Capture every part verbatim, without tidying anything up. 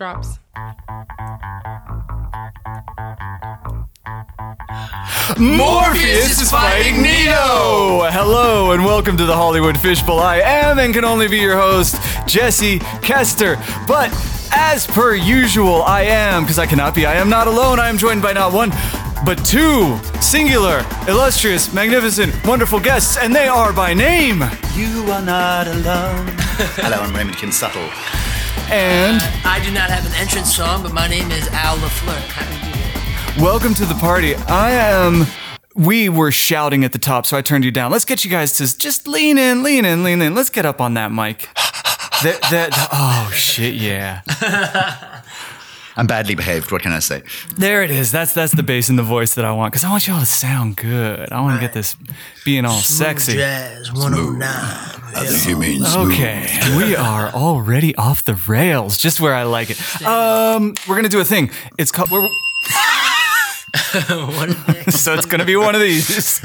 drops. Morpheus is fighting Neo! Hello and welcome to the Hollywood Fishbowl. I am and can only be your host, Jesse Kester. But as per usual, I am, because I cannot be, I am not alone. I am joined by not one, but two singular, illustrious, magnificent, wonderful guests, and they are by name. You are not alone. Hello, I'm Raymond-Kym Suttle. And uh, I do not have an entrance song, but my name is Al LaFleur. Welcome to the party. I am... We were shouting at the top, so I turned you down. Let's get you guys to just lean in, lean in, lean in. Let's get up on that mic. That, that, oh, shit, yeah. I'm badly behaved. What can I say? There it is. That's that's the bass in the voice that I want, because I want you all to sound good. I want right. to get this being all smooth sexy. Jazz one oh nine. I think he means smooth. Okay, we are already off the rails, just where I like it. Um, We're going to do a thing. It's called... We're, so it's gonna be one of these.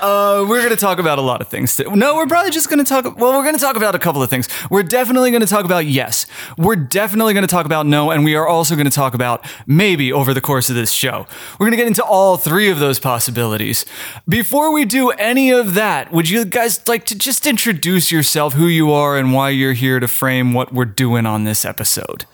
Uh, we're gonna talk about a lot of things. No, we're probably just gonna talk. Well, we're gonna talk about a couple of things. We're definitely gonna talk about yes. We're definitely gonna talk about no, and we are also gonna talk about maybe over the course of this show. We're gonna get into all three of those possibilities. Before we do any of that, would you guys like to just introduce yourself, who you are, and why you're here to frame what we're doing on this episode?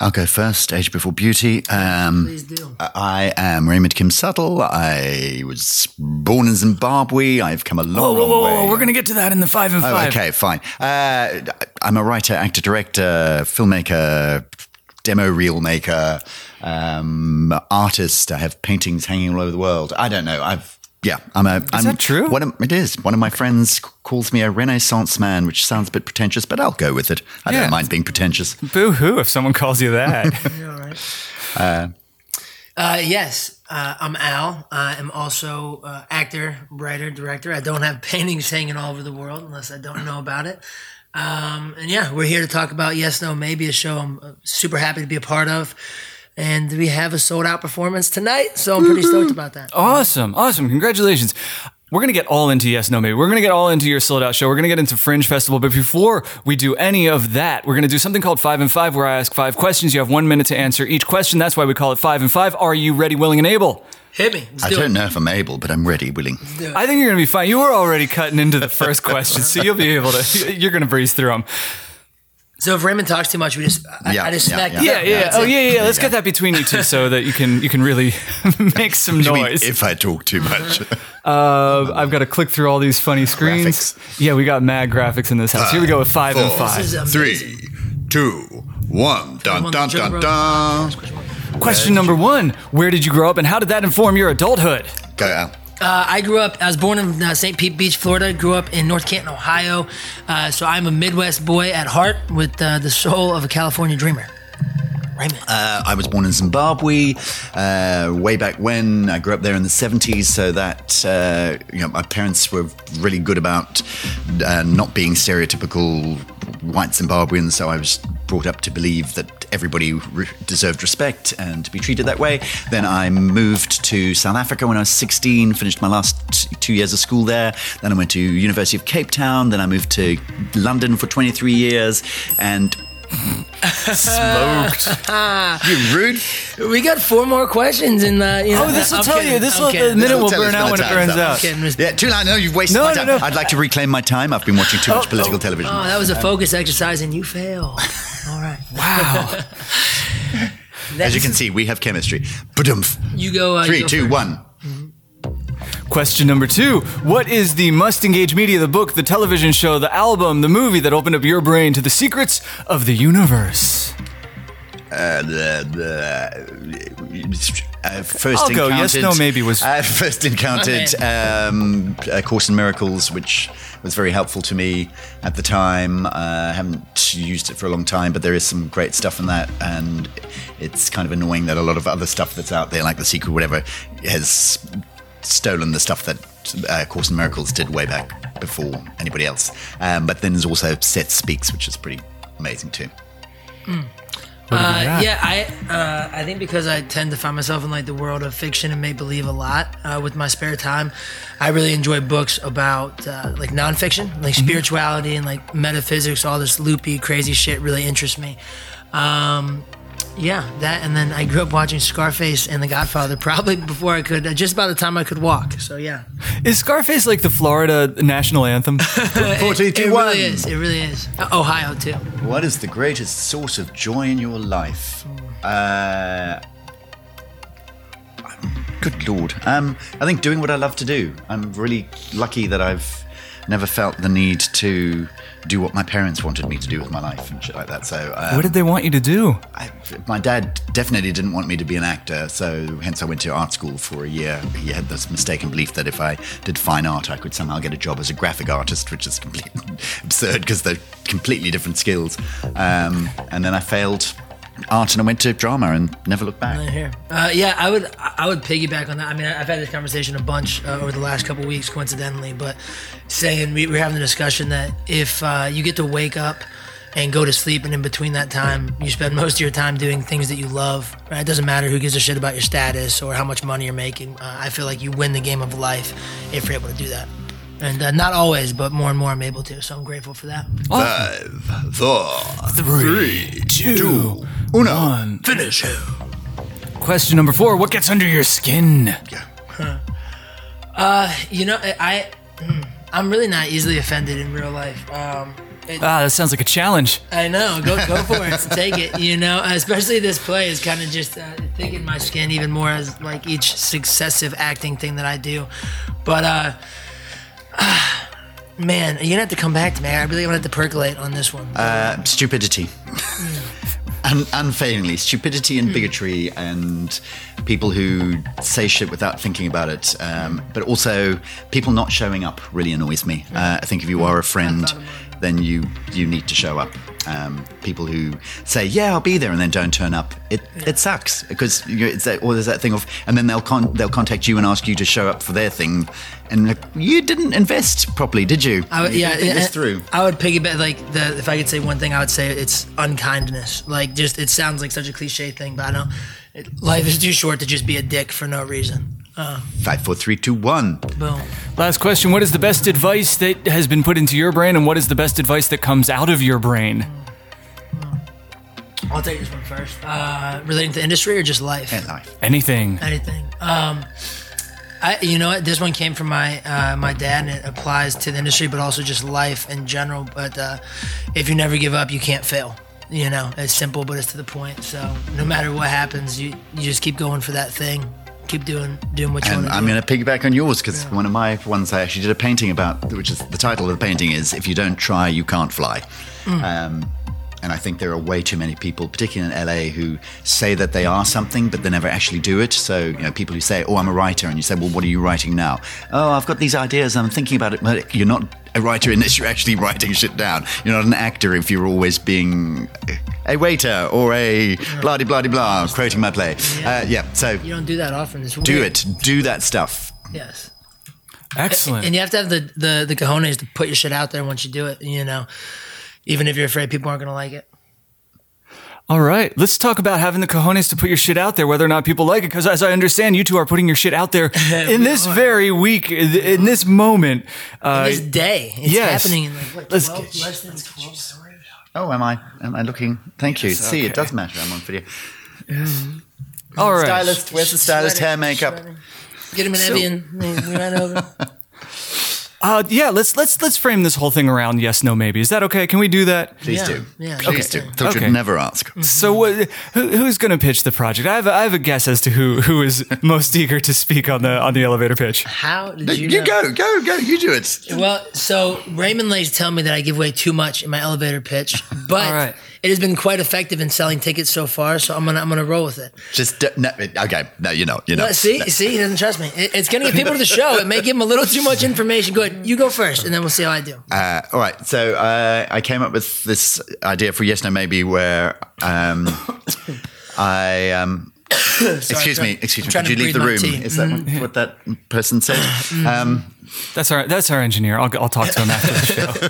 I'll go first, Age Before Beauty. Um, Please do. I am Raymond-Kym Suttle. I was born in Zimbabwe. I've come a long, whoa, whoa, whoa, long way. Whoa, whoa, we're going to get to that in the five and oh, five. Okay, fine. Uh, I'm a writer, actor, director, filmmaker, demo reel maker, um, artist. I have paintings hanging all over the world. I don't know. I've Yeah, I'm a. Is I'm, that true? One of, it is. One of my friends calls me a Renaissance man, which sounds a bit pretentious, but I'll go with it. I yeah. don't mind being pretentious. Boo hoo! If someone calls you that. You're all right. Uh, uh, yes, uh, I'm Al. I am also uh, actor, writer, director. I don't have paintings hanging all over the world unless I don't know about it. Um, and yeah, we're here to talk about Yes, No, Maybe, a show I'm super happy to be a part of. And we have a sold-out performance tonight, so I'm pretty stoked about that. Awesome, awesome. Congratulations. We're going to get all into Yes, No, Maybe. We're going to get all into your sold-out show. We're going to get into Fringe Festival. But before we do any of that, we're going to do something called Five and Five, where I ask five questions. You have one minute to answer each question. That's why we call it Five and Five. Are you ready, willing, and able? Hit me. Let's I do don't it. know if I'm able, but I'm ready, willing. I think you're going to be fine. You were already cutting into the first question, so you'll be able to. You're going to breeze through them. So if Raymond talks too much, we just I, yeah, I just yeah, smack. Yeah, yeah, yeah. yeah. Oh yeah, yeah. Let's get that between you two so that you can you can really make some noise. If I talk too much, uh, I've got to click through all these funny screens. Graphics. Yeah, we got mad graphics in this house. Five, Here we go with five four, and five, three, two, one. Dun dun dun dun. Question number one: where did you grow up, and how did that inform your adulthood? Go out. Uh, I grew up, I was born in uh, Saint Pete Beach, Florida. Grew up in North Canton, Ohio. Uh, so I'm a Midwest boy at heart with uh, the soul of a California dreamer. Raymond. Uh, I was born in Zimbabwe uh, way back when. I grew up there in the seventies, so that uh, you know, my parents were really good about uh, not being stereotypical white Zimbabweans, so I was brought up to believe that everybody re- deserved respect and to be treated that way. Then I moved to South Africa when I was sixteen, finished my last t- two years of school there. Then I went to University of Cape Town. Then I moved to London for twenty-three years and... smoked. You rude. We got four more questions in the, you know, oh, this will tell kidding. you. This will the minute will burn out when it burns out. Yeah, too long. No, you've wasted no, my time. No, no. I'd like to reclaim my time. I've been watching too much oh, political oh, television. Oh, that was a focus exercise, and you failed. All right. Wow. As you can see, we have chemistry. Ba-dumph. You go. Uh, Three, you go two, first. one. Mm-hmm. Question number two. What is the must-engage media, the book, the television show, the album, the movie that opened up your brain to the secrets of the universe? Uh, the, the, uh, first I'll go. Yes, No, Maybe was... I uh, first encountered um, A Course in Miracles, which was very helpful to me at the time. Uh, I haven't used it for a long time, but there is some great stuff in that, and it's kind of annoying that a lot of other stuff that's out there, like The Secret, whatever, has... stolen the stuff that uh, Course in Miracles did way back before anybody else. Um, but then there's also Seth Speaks, which is pretty amazing too. Mm. Uh, yeah, I uh, I think because I tend to find myself in like the world of fiction and make-believe a lot uh, with my spare time, I really enjoy books about uh, like nonfiction, like mm-hmm. spirituality and like metaphysics. All this loopy, crazy shit really interests me. Um, yeah, that, and then I grew up watching Scarface and The Godfather probably before I could, just about the time I could walk. So yeah. Is Scarface like the Florida national anthem? it, it really is. It really is. Ohio too. What is the greatest source of joy in your life? Uh, good Lord. Um, I think doing what I love to do. I'm really lucky that I've never felt the need to do what my parents wanted me to do with my life and shit like that. So, um, what did they want you to do? I, my dad definitely didn't want me to be an actor, so hence I went to art school for a year. He had this mistaken belief that if I did fine art, I could somehow get a job as a graphic artist, which is completely absurd because they're completely different skills. Um, and then I failed art and I went to drama and never looked back. Here. Uh, yeah, I would I would piggyback on that. I mean, I've had this conversation a bunch uh, over the last couple of weeks, coincidentally, but saying we were having a discussion that if uh, you get to wake up and go to sleep, and in between that time, you spend most of your time doing things that you love. Right? It doesn't matter who gives a shit about your status or how much money you're making. Uh, I feel like you win the game of life if you're able to do that. And uh, not always, but more and more I'm able to, so I'm grateful for that. Awesome. Five, four, three, three two, two, uno, one. Finish. Question number four: what gets under your skin? Yeah. Huh. Uh, you know, I, I, I'm really not easily offended in real life. Um, it, ah, that sounds like a challenge. I know. Go, go for it. Take it. You know, especially this play is kind of just uh, thinking my skin even more as like each successive acting thing that I do, but. uh Ah, man, you're gonna have to come back to me. I really gonna have to percolate on this one. Uh, stupidity. Un- unfailingly. Stupidity and bigotry and people who say shit without thinking about it. Um, but also, people not showing up really annoys me. Uh, I think if you are a friend, then you, you need to show up. Um, people who say, yeah, I'll be there, and then don't turn up. It yeah. it sucks. Because you know, it's that, or there's that thing of, and then they'll con- they'll contact you and ask you to show up for their thing. And like, you didn't invest properly, did you? I would, you yeah, think this through. I would piggyback, like, the, if I could say one thing, I would say it's unkindness. Like, just, it sounds like such a cliche thing, but I don't, it, life is too short to just be a dick for no reason. Uh, Five, four, three, two, one. Boom. Last question. What is the best advice that has been put into your brain, and what is the best advice that comes out of your brain? I'll take this one first. Uh, relating to industry or just life? And life. Anything. Anything. Um, I, you know what? This one came from my uh, my dad, and it applies to the industry, but also just life in general. But uh, if you never give up, you can't fail. You know, it's simple, but it's to the point. So no matter what happens, you, you just keep going for that thing. Keep doing doing what you and want to do. I'm going to piggyback on yours because yeah. one of my ones I actually did a painting about, which is the title of the painting is "If You Don't Try, You Can't Fly." Mm. Um, and I think there are way too many people, particularly in L A, who say that they are something, but they never actually do it. So, you know, people who say, "Oh, I'm a writer," and you say, "Well, what are you writing now?" "Oh, I've got these ideas. I'm thinking about it." Well, you're not a writer unless you're actually writing shit down. You're not an actor if you're always being a waiter or a blah de blah de blah, quoting my play. Yeah. Uh, yeah. So you don't do that often. It's weird. Do it. Do that stuff. Yes. Excellent. And you have to have the the, the cojones to put your shit out there once you do it. You know. Even if you're afraid people aren't going to like it. All right. Let's talk about having the cojones to put your shit out there, whether or not people like it. Because as I understand, you two are putting your shit out there in this are. very week, in this moment. Uh, in this day. It's yes. happening in like, what, twelve, less than twelve. Oh, am I? Am I looking? Thank you. Yes, okay. See, it does matter. I'm on video. Mm-hmm. All right. Stylist, where's the stylist? Hair, makeup. Get him an so. Evian. We're right over. Uh, yeah, let's let's let's frame this whole thing around yes, no, maybe. Is that okay? Can we do that? Please yeah. do. Yeah, please okay. do. Thought okay. you'd never ask. Mm-hmm. So, uh, who, who's going to pitch the project? I have a, I have a guess as to who who is most eager to speak on the on the elevator pitch. How did you? You know? go go go. You do it. Well, so Raymond Lays tell me that I give away too much in my elevator pitch, but. All right. It has been quite effective in selling tickets so far, so I'm gonna I'm gonna roll with it. Just no, okay, no, you know, you know. No, see, no. see, he doesn't trust me. It, it's gonna get people to the show. It may give him a little too much information. Good, you go first, and then we'll see how I do. Uh, all right, so uh, I came up with this idea for Yes, No, Maybe, where um, I. Um, Sorry, excuse me, excuse me. Could you leave the room? Tea. Is that mm-hmm. what that person said? Mm-hmm. Um, that's our that's our engineer. I'll I'll talk to him after the show.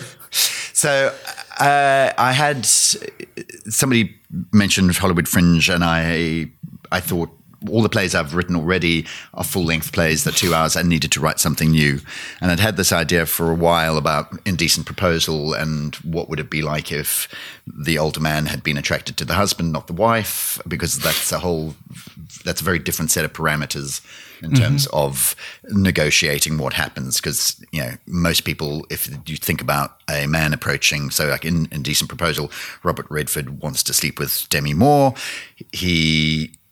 So uh, I had somebody mentioned Hollywood Fringe, and I I thought all the plays I've written already are full-length plays. They're two hours. I needed to write something new. And I'd had this idea for a while about Indecent Proposal and what would it be like if the older man had been attracted to the husband, not the wife, because that's a whole – that's a very different set of parameters in mm-hmm. terms of negotiating what happens, because, you know, most people, if you think about a man approaching – so like in Indecent Proposal, Robert Redford wants to sleep with Demi Moore. He –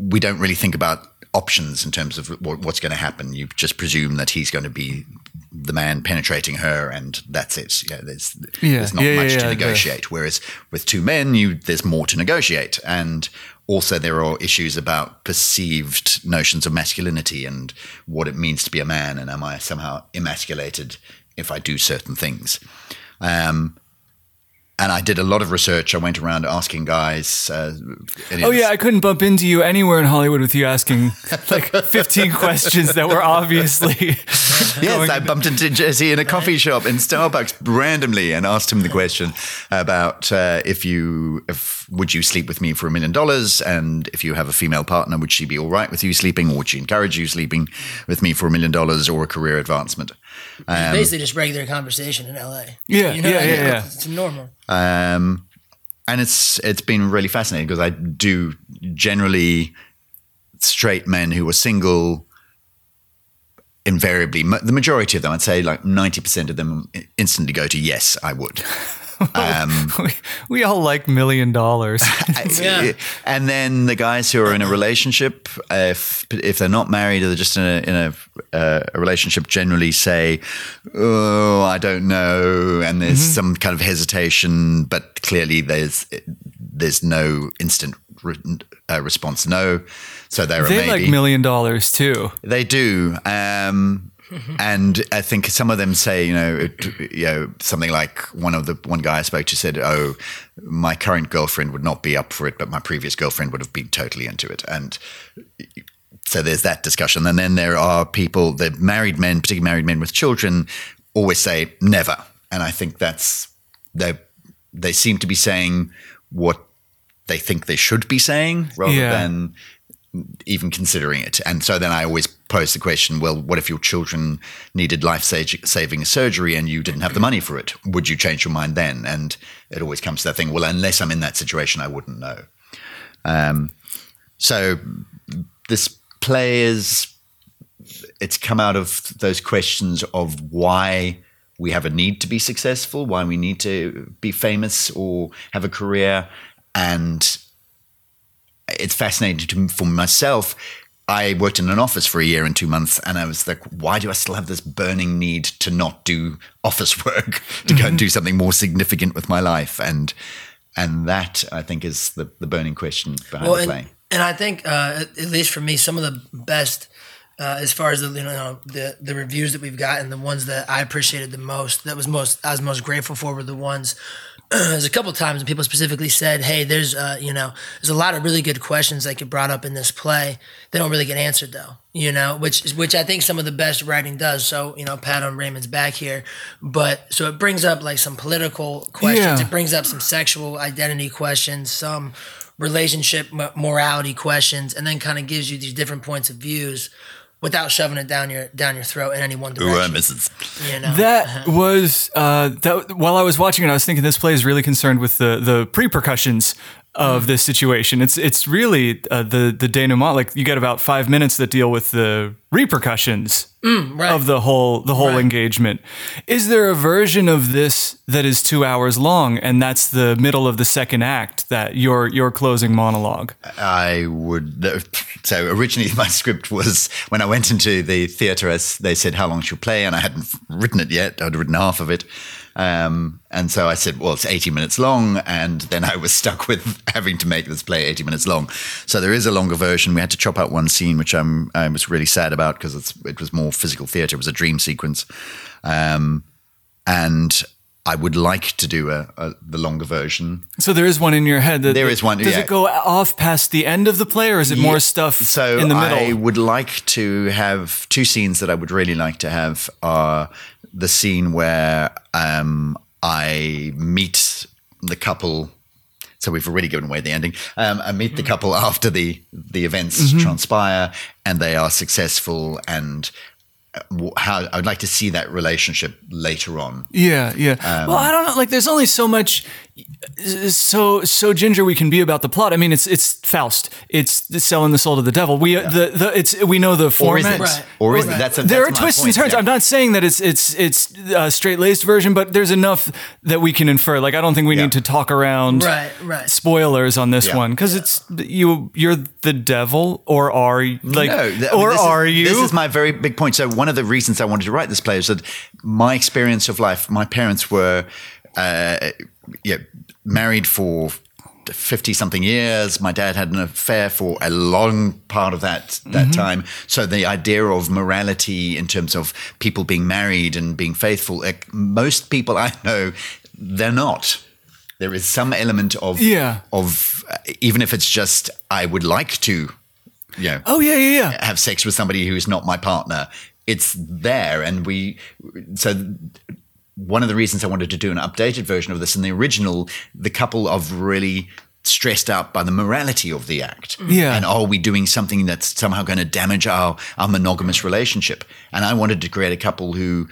we don't really think about options in terms of what's going to happen. You just presume that he's going to be the man penetrating her and that's it. Yeah, there's, yeah. there's not yeah, much yeah, to yeah, negotiate. Yeah. Whereas with two men, you there's more to negotiate. And also there are issues about perceived notions of masculinity and what it means to be a man, and am I somehow emasculated if I do certain things. Um And I did a lot of research. I went around asking guys. Uh, oh, yeah, I couldn't bump into you anywhere in Hollywood with you asking like fifteen questions that were obviously... Yes, I bumped into Jesse in a coffee shop in Starbucks randomly and asked him the question about uh, if you, if would you sleep with me for a million dollars? And if you have a female partner, would she be all right with you sleeping, or would she encourage you sleeping with me for a million dollars or a career advancement? Um, basically just regular conversation in L A. Yeah, you know, yeah, yeah, yeah, yeah. It's normal. Um, and it's it's been really fascinating because I do generally straight men who are single, invariably, the majority of them, I'd say like ninety percent of them instantly go to yes, I would. Um, we, we all like million dollars. Yeah. And then the guys who are in a relationship, uh, if if they're not married or they're just in a in a, uh, a relationship, generally say, "Oh, I don't know," and there's mm-hmm. some kind of hesitation. But clearly, there's there's no instant re- uh, response. No, so they're they a maybe. Like million dollars too. They do. Um, And I think some of them say, you know, it, you know, something like one of the one guy I spoke to said, "Oh, my current girlfriend would not be up for it, but my previous girlfriend would have been totally into it." And so there's that discussion. And then there are people, the married men, particularly married men with children, always say never. And I think that's they they seem to be saying what they think they should be saying rather yeah. than even considering it. And so then I always pose the question, well, what if your children needed life-saving surgery and you didn't have the money for it? Would you change your mind then? And it always comes to that thing, well, unless I'm in that situation, I wouldn't know. Um, so this play is, it's come out of those questions of why we have a need to be successful, why we need to be famous or have a career. And it's fascinating to, for myself. I worked in an office for a year and two months and I was like, why do I still have this burning need to not do office work, to mm-hmm. go and do something more significant with my life? And and that, I think, is the, the burning question behind well, the play. And, and I think, uh, at least for me, some of the best, uh, as far as the, you know, the the reviews that we've gotten, the ones that I appreciated the most, that was most I was most grateful for were the ones – there's a couple of times when people specifically said, hey, there's, uh, you know, there's a lot of really good questions that get brought up in this play. They don't really get answered though, you know, which is, which I think some of the best writing does. So, you know, pat on Raymond's back here, but so it brings up like some political questions. Yeah. It brings up some sexual identity questions, some relationship m- morality questions, and then kind of gives you these different points of views without shoving it down your down your throat in any one direction. Ooh, I miss it. You know? That uh-huh. was uh, that. While I was watching it, I was thinking this play is really concerned with the the repercussions of this situation. It's it's really uh, the the denouement. Like you get about five minutes that deal with the repercussions mm, right. of the whole the whole right. engagement. Is there a version of this that is two hours long and that's the middle of the second act, that your your closing monologue? I would. So originally my script was, when I went into the theater, they said how long she'll play, and I hadn't written it yet. I'd written half of it. Um, and so I said, well, it's eighty minutes long, and then I was stuck with having to make this play eighty minutes long. So there is a longer version. We had to chop out one scene, which I'm, I was really sad about because it's, it was more physical theatre. It was a dream sequence. Um, and I would like to do a, a the longer version. So there is one in your head. That, there is one, does yeah. it go off past the end of the play, or is it yeah. more stuff so in the middle? I would like to have two scenes that I would really like to have are the scene where um, I meet the couple So we've already given away the ending. Um, I meet the couple after the the events mm-hmm. transpire, and they are successful. And how I'd like to see that relationship later on. Yeah, yeah. Um, well, I don't know. Like, there's only so much, so so ginger we can be about the plot. I mean, it's it's Faust. It's selling the soul to the devil. We yeah. the the it's we know the format. Or is it? Right. Or is right. it? That's a, there that's are twists point. and turns. Yeah. I'm not saying that it's it's it's a straight laced version, but there's enough that we can infer. Like, I don't think we yeah. need to talk around right, right. spoilers on this yeah. one because yeah. it's you you're the devil, or are like no, th- or I mean, are is, you? This is my very big point. So one of the reasons I wanted to write this play is that my experience of life. My parents were. Uh, Yeah, married for fifty-something years. My dad had an affair for a long part of that that mm-hmm. time. So the idea of morality in terms of people being married and being faithful, like most people I know, they're not. There is some element of, yeah. of uh, even if it's just I would like to, you know, oh, yeah, yeah, yeah. have sex with somebody who is not my partner. It's there, and we so. One of the reasons I wanted to do an updated version of this, in the original, the couple are really stressed out by the morality of the act. Yeah. And are we doing something that's somehow going to damage our, our monogamous relationship? And I wanted to create a couple who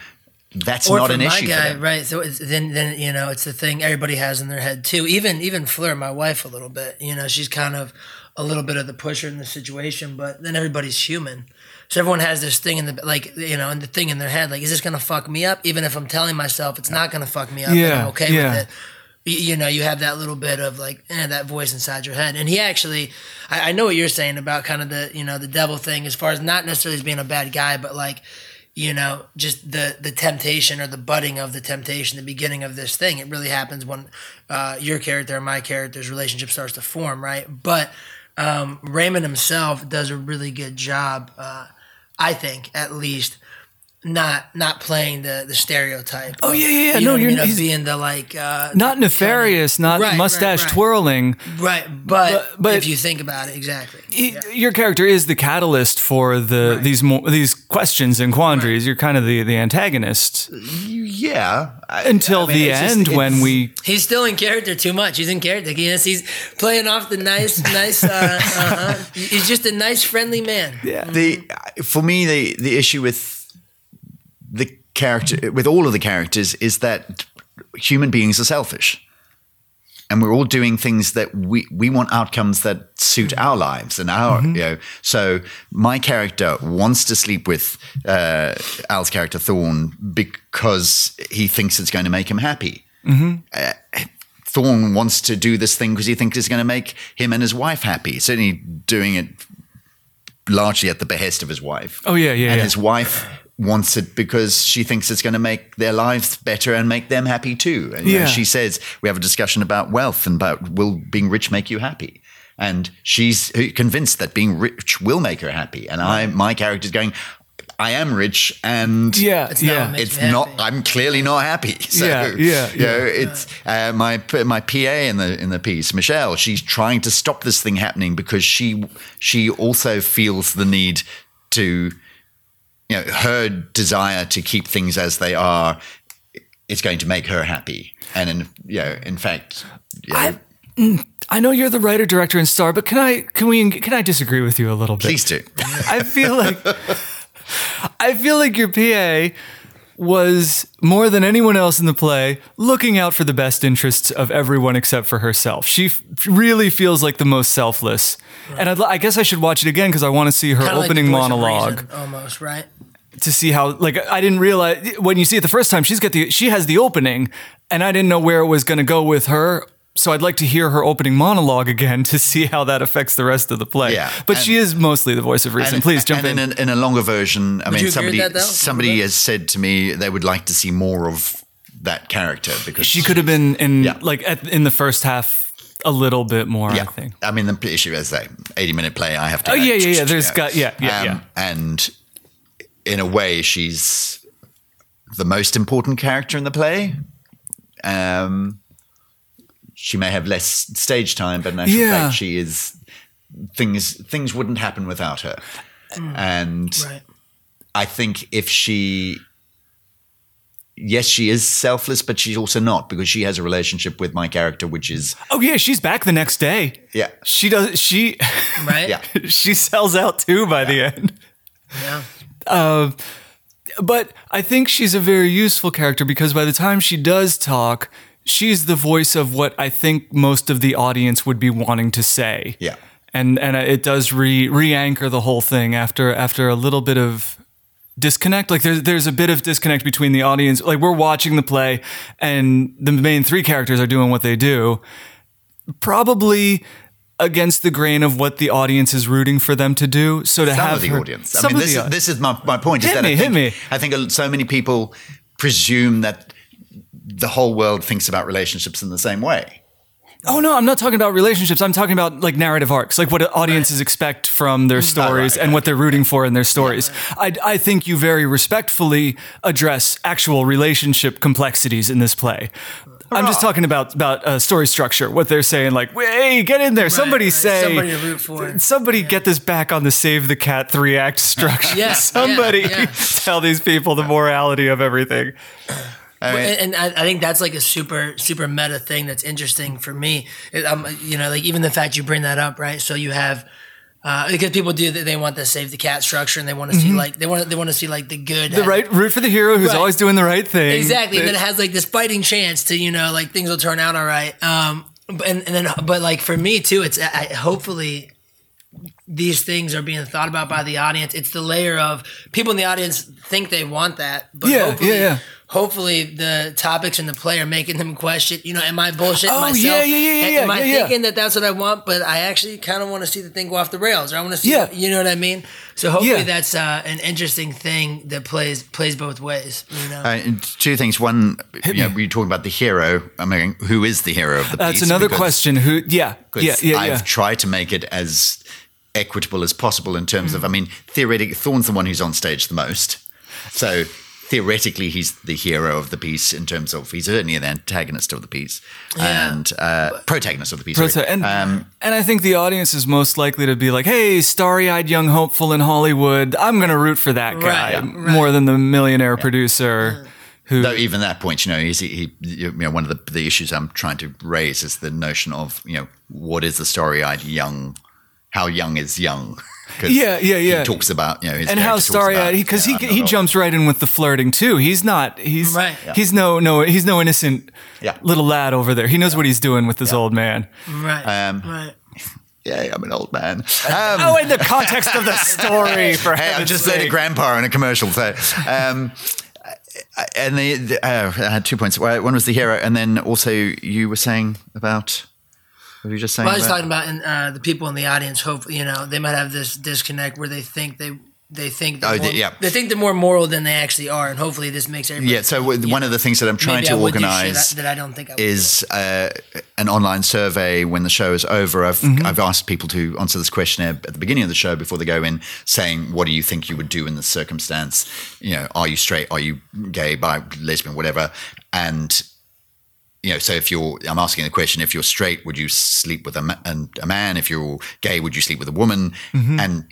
that's or not an issue guy, for them. Right. So it's, then, then, you know, it's the thing everybody has in their head too. Even, even Fleur, my wife, a little bit, you know, she's kind of a little bit of the pusher in the situation, but then everybody's human. So everyone has this thing in the, like, you know, and the thing in their head, like, is this going to fuck me up? Even if I'm telling myself it's not going to fuck me up, yeah, and I'm okay yeah. with it. You, you know, you have that little bit of like, eh, that voice inside your head. And he actually, I, I know what you're saying about kind of the, you know, the devil thing, as far as not necessarily as being a bad guy, but like, you know, just the, the temptation or the budding of the temptation, the beginning of this thing. It really happens when uh, your character and my character's relationship starts to form, right? But um, Raymond himself does a really good job, uh, I think, at least, not not playing the, the stereotype. Oh, of, yeah, yeah, yeah. You no, know, you're you know, being the like... Uh, not nefarious, kind of, not right, mustache right, right. twirling. Right, but, but, but if you think about it, exactly. He, yeah. Your character is the catalyst for the right. these mo- these questions and quandaries. Right. You're kind of the, the antagonist. Yeah. I, Until I mean, the end just, when we... He's still in character too much. He's in character. Yes, he's playing off the nice, nice... Uh, uh-huh. He's just a nice, friendly man. Yeah. Mm-hmm. The For me, the the issue with... the character with all of the characters is that human beings are selfish, and we're all doing things that we, we want outcomes that suit mm-hmm. our lives and our, mm-hmm. you know, so my character wants to sleep with uh, Al's character Thorne because he thinks it's going to make him happy. Mm-hmm. Uh, Thorne wants to do this thing because he thinks it's going to make him and his wife happy. Certainly doing it largely at the behest of his wife. Oh yeah. Yeah. And yeah. his wife wants it because she thinks it's going to make their lives better and make them happy too. And yeah. you know, she says, we have a discussion about wealth and about will being rich make you happy? And she's convinced that being rich will make her happy. And I, my character's going, I am rich and yeah, it's, yeah. not, it's not, I'm clearly not happy. So, yeah, yeah, you know, yeah. it's uh, my, my P A in the, in the piece, Michelle, she's trying to stop this thing happening because she, she also feels the need to, you know, her desire to keep things as they are is going to make her happy. And, in, you know, in fact... You know, I, I know you're the writer, director, and star, but can I can we, can I disagree with you a little bit? Please do. I feel like I feel like your P A was, more than anyone else in the play, looking out for the best interests of everyone except for herself. She f- really feels like the most selfless. Right. And I'd l- I guess I should watch it again because I want to see her kinda opening like the voice monologue. Of reason, almost, right? To see how, like, I didn't realize, when you see it the first time, she's got the, she has the opening, and I didn't know where it was going to go with her. So I'd like to hear her opening monologue again to see how that affects the rest of the play. Yeah, but and, she is mostly the voice of reason. And, Please jump and in. in. In a longer version, I would mean, somebody somebody has said to me they would like to see more of that character because she could have been in yeah. like at, in the first half a little bit more. Yeah. I think. I mean, the issue is that eighty-minute play. I have to. Oh yeah, yeah, yeah. There's got yeah, yeah, um, yeah. And in a way, she's the most important character in the play. Um. She may have less stage time, but in actual yeah. fact, she is things. Things wouldn't happen without her, mm. and right. I think if she yes, she is selfless, but she's also not, because she has a relationship with my character, which is... Oh, yeah, she's back the next day. Yeah. She does... She... Right? Yeah. She sells out, too, by yeah. the end. Yeah. Uh, but I think she's a very useful character, because by the time she does talk, she's the voice of what I think most of the audience would be wanting to say. Yeah. And and it does re, re-anchor the whole thing after after a little bit of... disconnect. Like there's there's a bit of disconnect between the audience. Like we're watching the play and the main three characters are doing what they do, probably against the grain of what the audience is rooting for them to do. So to some have of the her, audience. I mean, this, the, is, this is my, my point. Hit is that me, I think, hit me. I think so many people presume that the whole world thinks about relationships in the same way. Oh, no, I'm not talking about relationships. I'm talking about like narrative arcs, like what audiences expect from their stories, oh, right, and what they're rooting for in their stories. Yeah, right. I, I think you very respectfully address actual relationship complexities in this play. Hurrah. I'm just talking about, about uh, story structure, what they're saying, like, hey, get in there. Right, somebody right. say, somebody, to root for. somebody yeah. get this back on the Save the Cat three act structure. yeah, somebody yeah, yeah. tell these people the morality of everything. I mean, and I, I think that's like a super, super meta thing that's interesting for me. It, um, you know, like even the fact you bring that up, right? So you have, uh, because people do that, they want the Save the Cat structure, and they want to mm-hmm. see like they want they want to see like the good, the right root for the hero who's right. always doing the right thing, exactly. But, and then it has like this fighting chance to, you know, like things will turn out all right. Um, and and then but like for me too, it's I, hopefully. These things are being thought about by the audience. It's the layer of people in the audience think they want that, but yeah, hopefully, yeah, yeah. hopefully the topics in the play are making them question, you know, am I bullshitting oh, myself? Yeah, yeah, yeah, yeah, am yeah, I yeah. thinking that that's what I want, but I actually kind of want to see the thing go off the rails, or I want to see, yeah. you know what I mean? So hopefully yeah. that's uh, an interesting thing that plays plays both ways. You know, uh, two things. One, you know, you're talking about the hero. I mean, who is the hero of the piece? That's another because, question. Who? Yeah, yeah, yeah. I've yeah. tried to make it as equitable as possible in terms mm. of, I mean, theoretically, Thorne's the one who's on stage the most. So theoretically, he's the hero of the piece in terms of, he's certainly the antagonist of the piece yeah. and uh, protagonist of the piece. Proto- and, um, and I think the audience is most likely to be like, hey, starry-eyed young hopeful in Hollywood, I'm going to root for that guy right, yeah. more than the millionaire yeah. producer. Who, Though even at that point, you know, he's, he, you know, one of the, the issues I'm trying to raise is the notion of, you know, what is the starry-eyed young how young is young? Yeah, yeah, yeah. He talks about, you know, his and how starry-eyed because he, you know, he he jumps right in with the flirting too. He's not he's right. yeah. he's no no he's no innocent yeah. little lad over there. He knows yeah. what he's doing with this yeah. old man. Right, um, right. Yeah, I'm an old man. Um, oh, in the context of the story, for hey, I just played a grandpa in a commercial. So, um, and the, the uh, I had two points. One was the hero, and then also you were saying about. What were you just saying? Well, I was talking about in, uh, the people in the audience. Hopefully, you know, they might have this disconnect where they think they they think oh, more, yeah. they think they're more moral than they actually are, and hopefully this makes everybody. Yeah. So one know, of the things that I'm trying to organize that, that I don't think I is uh, an online survey when the show is over. I've mm-hmm. I've asked people to answer this questionnaire at the beginning of the show before they go in, saying what do you think you would do in this circumstance? You know, are you straight? Are you gay? Bi? Lesbian? Whatever? And you know, so if you're, I'm asking the question, if you're straight, would you sleep with a, ma- a man? If you're gay, would you sleep with a woman? Mm-hmm. And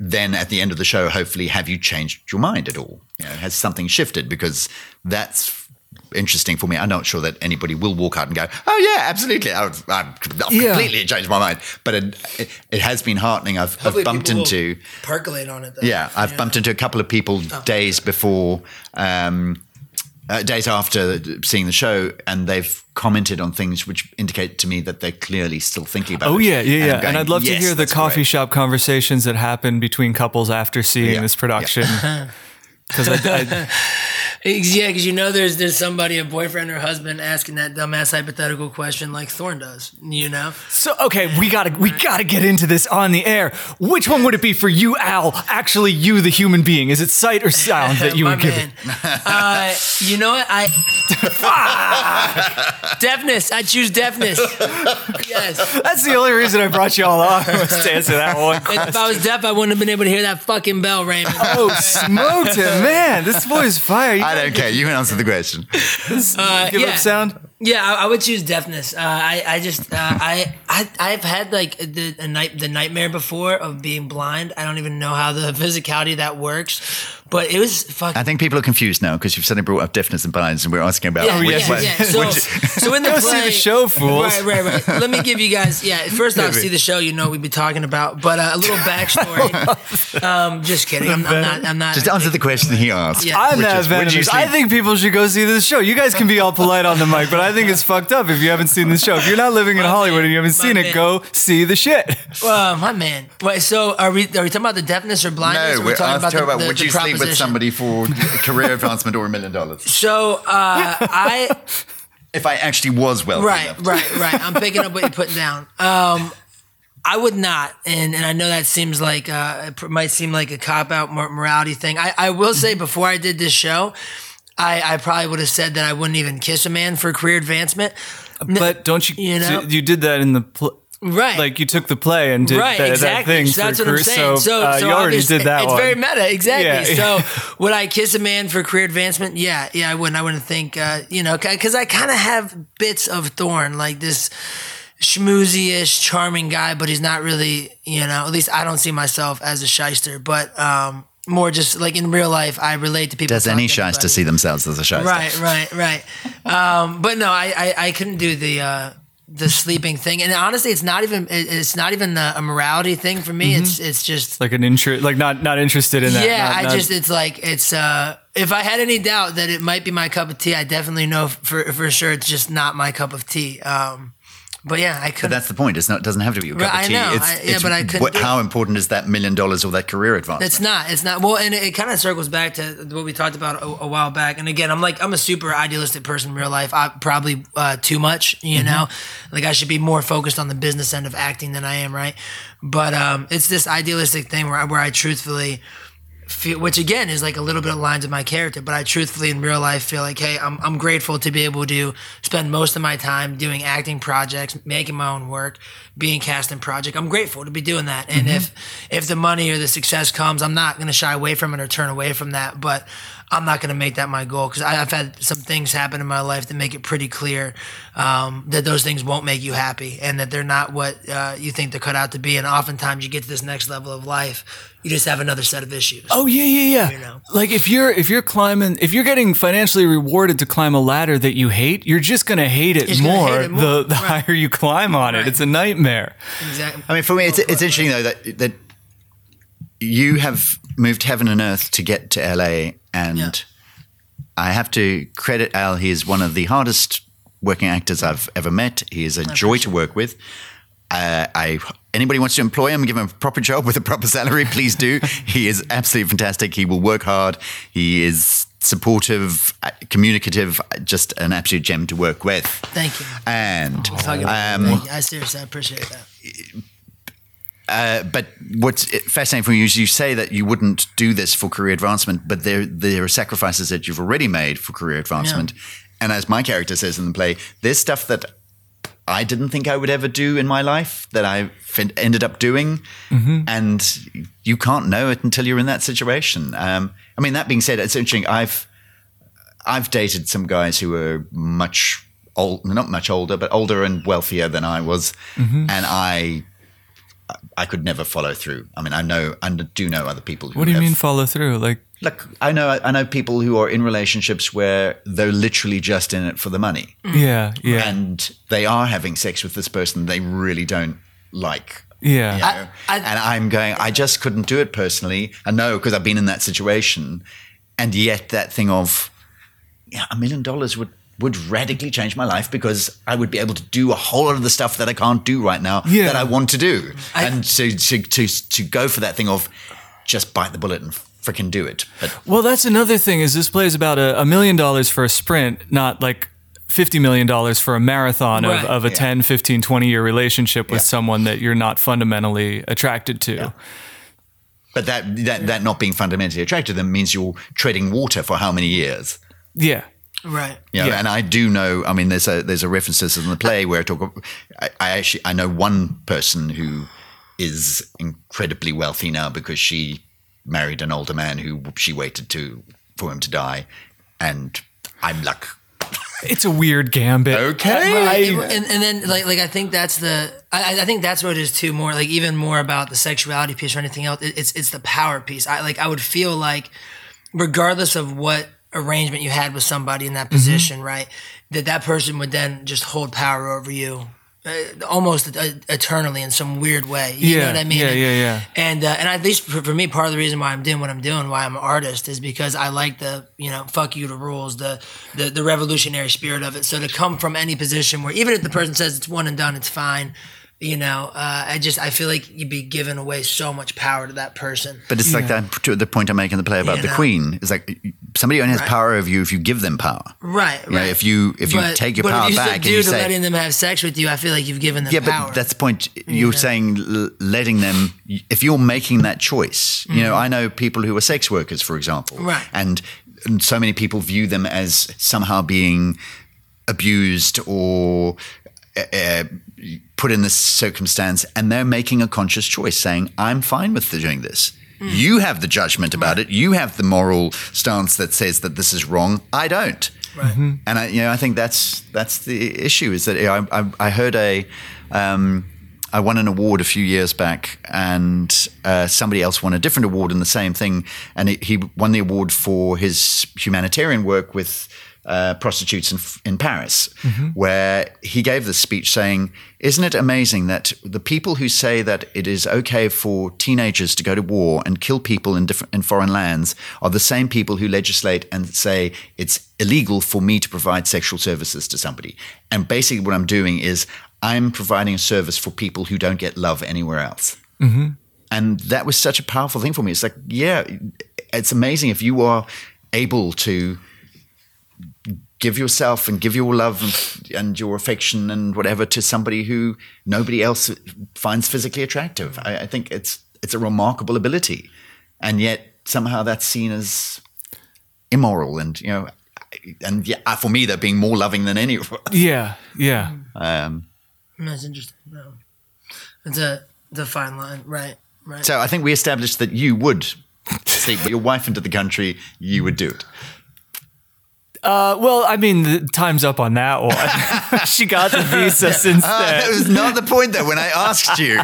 then at the end of the show, hopefully, have you changed your mind at all? You know, has something shifted? Because that's interesting for me. I'm not sure that anybody will walk out and go, oh, yeah, absolutely. I've, I've completely yeah. changed my mind. But it, it, it has been heartening. I've, I've bumped into. Percolate on it, though. Yeah, I've yeah. bumped into a couple of people oh. days before. Um, Uh, days after seeing the show, and they've commented on things which indicate to me that they're clearly still thinking about oh, it. Oh, yeah, yeah, yeah. And, going, and I'd love yes, to hear the coffee great. shop conversations that happen between couples after seeing yeah. this production. Because yeah. yeah, you know there's there's somebody, a boyfriend or husband, asking that dumbass hypothetical question like Thorne does, you know? So, okay, we gotta we gotta get into this on the air. Which one would it be for you, Al? Actually, you, the human being. Is it sight or sound that you would give it? Uh, you know what? I... Fuck! Deafness. I choose deafness. Yes. That's the only reason I brought you all on was to answer that one question. If I was deaf, I wouldn't have been able to hear that fucking bell, Raymond. Oh, smoked him. Man, this boy's fire. You I don't care. You can answer the question. Uh, give yeah. up sound? Yeah, I, I would choose deafness. Uh, I, I just, uh, I, I, I've had like the a night, the nightmare before of being blind. I don't even know how the physicality of that works, But it was fucking... I think people are confused now because you've suddenly brought up deafness and blinds, and we're asking about... Yeah, which, yeah, which, yeah. Which, so, which, so in the play... see the show, fools. Right, right, right. Let me give you guys... Yeah, first off, see the show, you know we'd be talking about, but uh, a little backstory. um, just kidding. I'm, I'm not... I'm not. Just answer the question he asked. Yeah. I'm not venomous. I think people should go see this show. You guys can be all polite on the mic, but I think it's fucked up if you haven't seen this show. If you're not living in my Hollywood man, and you haven't seen man. it, go see the shit. Well, my man. Wait, so are we, are we talking about the deafness or blindness? No, or are we talking about, the, about the, would the you sleep with somebody for career advancement or a million dollars? So uh, I... If I actually was wealthy right, enough. Right, right, right. I'm picking up what you're putting down. Um, I would not. And, and I know that seems like... Uh, it might seem like a cop-out morality thing. I, I will say before I did this show, I, I probably would have said that I wouldn't even kiss a man for career advancement. But don't you... You, know? you did that in the... Pl- Right, like you took the play and did right, that, exactly. that thing. So that's what career. I'm saying. So, uh, so you already did that. It's one. very meta, exactly. Yeah. So would I kiss a man for career advancement? Yeah, yeah, I wouldn't. I wouldn't think, uh, you know, because I kind of have bits of Thorn, like this schmoozy-ish, charming guy, but he's not really, you know. At least I don't see myself as a shyster, but um, more just like in real life, I relate to people. Does any shyster see themselves as a shyster? Right, right, right. um, but no, I, I, I couldn't do the. Uh, The sleeping thing, and honestly, it's not even it's not even a morality thing for me. Mm-hmm. It's it's just like an interest, like not not interested in that. Yeah, not, I not... just it's like it's. uh If I had any doubt that it might be my cup of tea, I definitely know for for sure it's just not my cup of tea. Um, But yeah, I could. But that's the point. It's not. It doesn't have to be your cup right, of tea. I know. It's, I, yeah, it's, but I couldn't. What, how important is that million dollars or that career advance? It's not. It's not. Well, and it, it kind of circles back to what we talked about a, a while back. And again, I'm like, I'm a super idealistic person in real life. I probably uh, too much. You mm-hmm. know, like I should be more focused on the business end of acting than I am, right? But um, it's this idealistic thing where I, where I truthfully. Feel, which again is like a little bit aligned with my character, but I truthfully in real life feel like, hey, I'm I'm grateful to be able to spend most of my time doing acting projects, making my own work, being cast in project. I'm grateful to be doing that, and mm-hmm. if if the money or the success comes, I'm not going to shy away from it or turn away from that, but I'm not going to make that my goal because I've had some things happen in my life that make it pretty clear um, that those things won't make you happy and that they're not what uh, you think they're cut out to be. And oftentimes you get to this next level of life, you just have another set of issues. Oh yeah, yeah, yeah. You know? Like if you're if you're climbing, if you're getting financially rewarded to climb a ladder that you hate, you're just going to hate it more, hate it more. The, the right. higher you climb on right. it. It's a nightmare. Exactly. I mean, for me, it's it's interesting though that that you have moved heaven and earth to get to L A. And yeah. I have to credit Al. He is one of the hardest working actors I've ever met. He is a I joy to work with. Uh, I anybody wants to employ him, give him a proper job with a proper salary, please do. He is absolutely fantastic. He will work hard. He is supportive, communicative, just an absolute gem to work with. Thank you. And oh, um, thank you. I seriously I appreciate that. Uh, but what's fascinating for you is you say that you wouldn't do this for career advancement, but there there are sacrifices that you've already made for career advancement. Yeah. And as my character says in the play, there's stuff that I didn't think I would ever do in my life that I ended up doing. Mm-hmm. And you can't know it until you're in that situation. Um, I mean, that being said, it's interesting. I've, I've dated some guys who were much old, not much older, but older and wealthier than I was. Mm-hmm. And I... I could never follow through. I mean, I know, I do know other people who What do you have, mean follow through? Like, look, I know, I know people who are in relationships where they're literally just in it for the money. Yeah, yeah. And they are having sex with this person they really don't like. Yeah. You know? I, I, and I'm going, I just couldn't do it personally. I know because I've been in that situation. And yet that thing of, yeah, a million dollars would, would radically change my life because I would be able to do a whole lot of the stuff that I can't do right now yeah. that I want to do. I, and to, to to to go for that thing of just bite the bullet and freaking do it. But, well, that's another thing is this play is about a, a million dollars for a sprint, not like fifty million dollars for a marathon right. of, of a yeah. ten, fifteen, twenty year relationship with yeah. someone that you're not fundamentally attracted to. Yeah. But that, that, that not being fundamentally attracted to them means you're treading water for how many years? Yeah. Right. You know, yeah. And I do know, I mean, there's a, there's a reference to this in the play where I talk, I, I actually, I know one person who is incredibly wealthy now because she married an older man who she waited to, for him to die. And I'm like, it's a weird gambit. Okay. Right. And, and then like, like, I think that's the, I, I think that's what it is too, more like even more about the sexuality piece or anything else. It, it's, it's the power piece. I like, I would feel like, regardless of what arrangement you had with somebody in that position, mm-hmm. right, that that person would then just hold power over you uh, almost uh, eternally in some weird way. You yeah, know what I mean? Yeah, yeah, yeah. And, uh, and at least for, for me, part of the reason why I'm doing what I'm doing, why I'm an artist, is because I like the, you know, fuck you to rules, the, the, the revolutionary spirit of it. So to come from any position where even if the person says it's one and done, it's fine. You know, uh, I just, I feel like you'd be giving away so much power to that person. But it's like yeah. that, the point I'm making in the play about you the know? Queen. It's like somebody only has right. power over you if you give them power. Right, right. You know, if you, if but, you take your power back and you say... But if you subdue to letting them have sex with you, I feel like you've given them yeah, power. Yeah, but that's the point. You're yeah. saying letting them, if you're making that choice, you mm-hmm. know, I know people who are sex workers, for example. Right. And, and so many people view them as somehow being abused or... Uh, put in this circumstance, and they're making a conscious choice saying, I'm fine with doing this. Mm. You have the judgment about right. it. You have the moral stance that says that this is wrong. I don't. Right. Mm-hmm. And I, you know, I think that's, that's the issue is that I, I, I heard a, um, I won an award a few years back, and uh, somebody else won a different award in the same thing. And it, he won the award for his humanitarian work with, Uh, prostitutes in, in Paris, mm-hmm. where he gave this speech saying, isn't it amazing that the people who say that it is okay for teenagers to go to war and kill people in different in foreign lands are the same people who legislate and say it's illegal for me to provide sexual services to somebody. And basically what I'm doing is I'm providing a service for people who don't get love anywhere else. Mm-hmm. And that was such a powerful thing for me. It's like, yeah, it's amazing if you are able to give yourself and give your love and, and your affection and whatever to somebody who nobody else finds physically attractive. I, I think it's it's a remarkable ability, and yet somehow that's seen as immoral. And you know, and yeah, for me, they're being more loving than any of us. Yeah, yeah. Um, that's interesting. No. It's a the fine line, right? Right. So I think we established that you would take your wife into the country. You would do it. Uh, well, I mean, the time's up on that one. She got the visa since uh, then. That was not the point, though, when I asked you.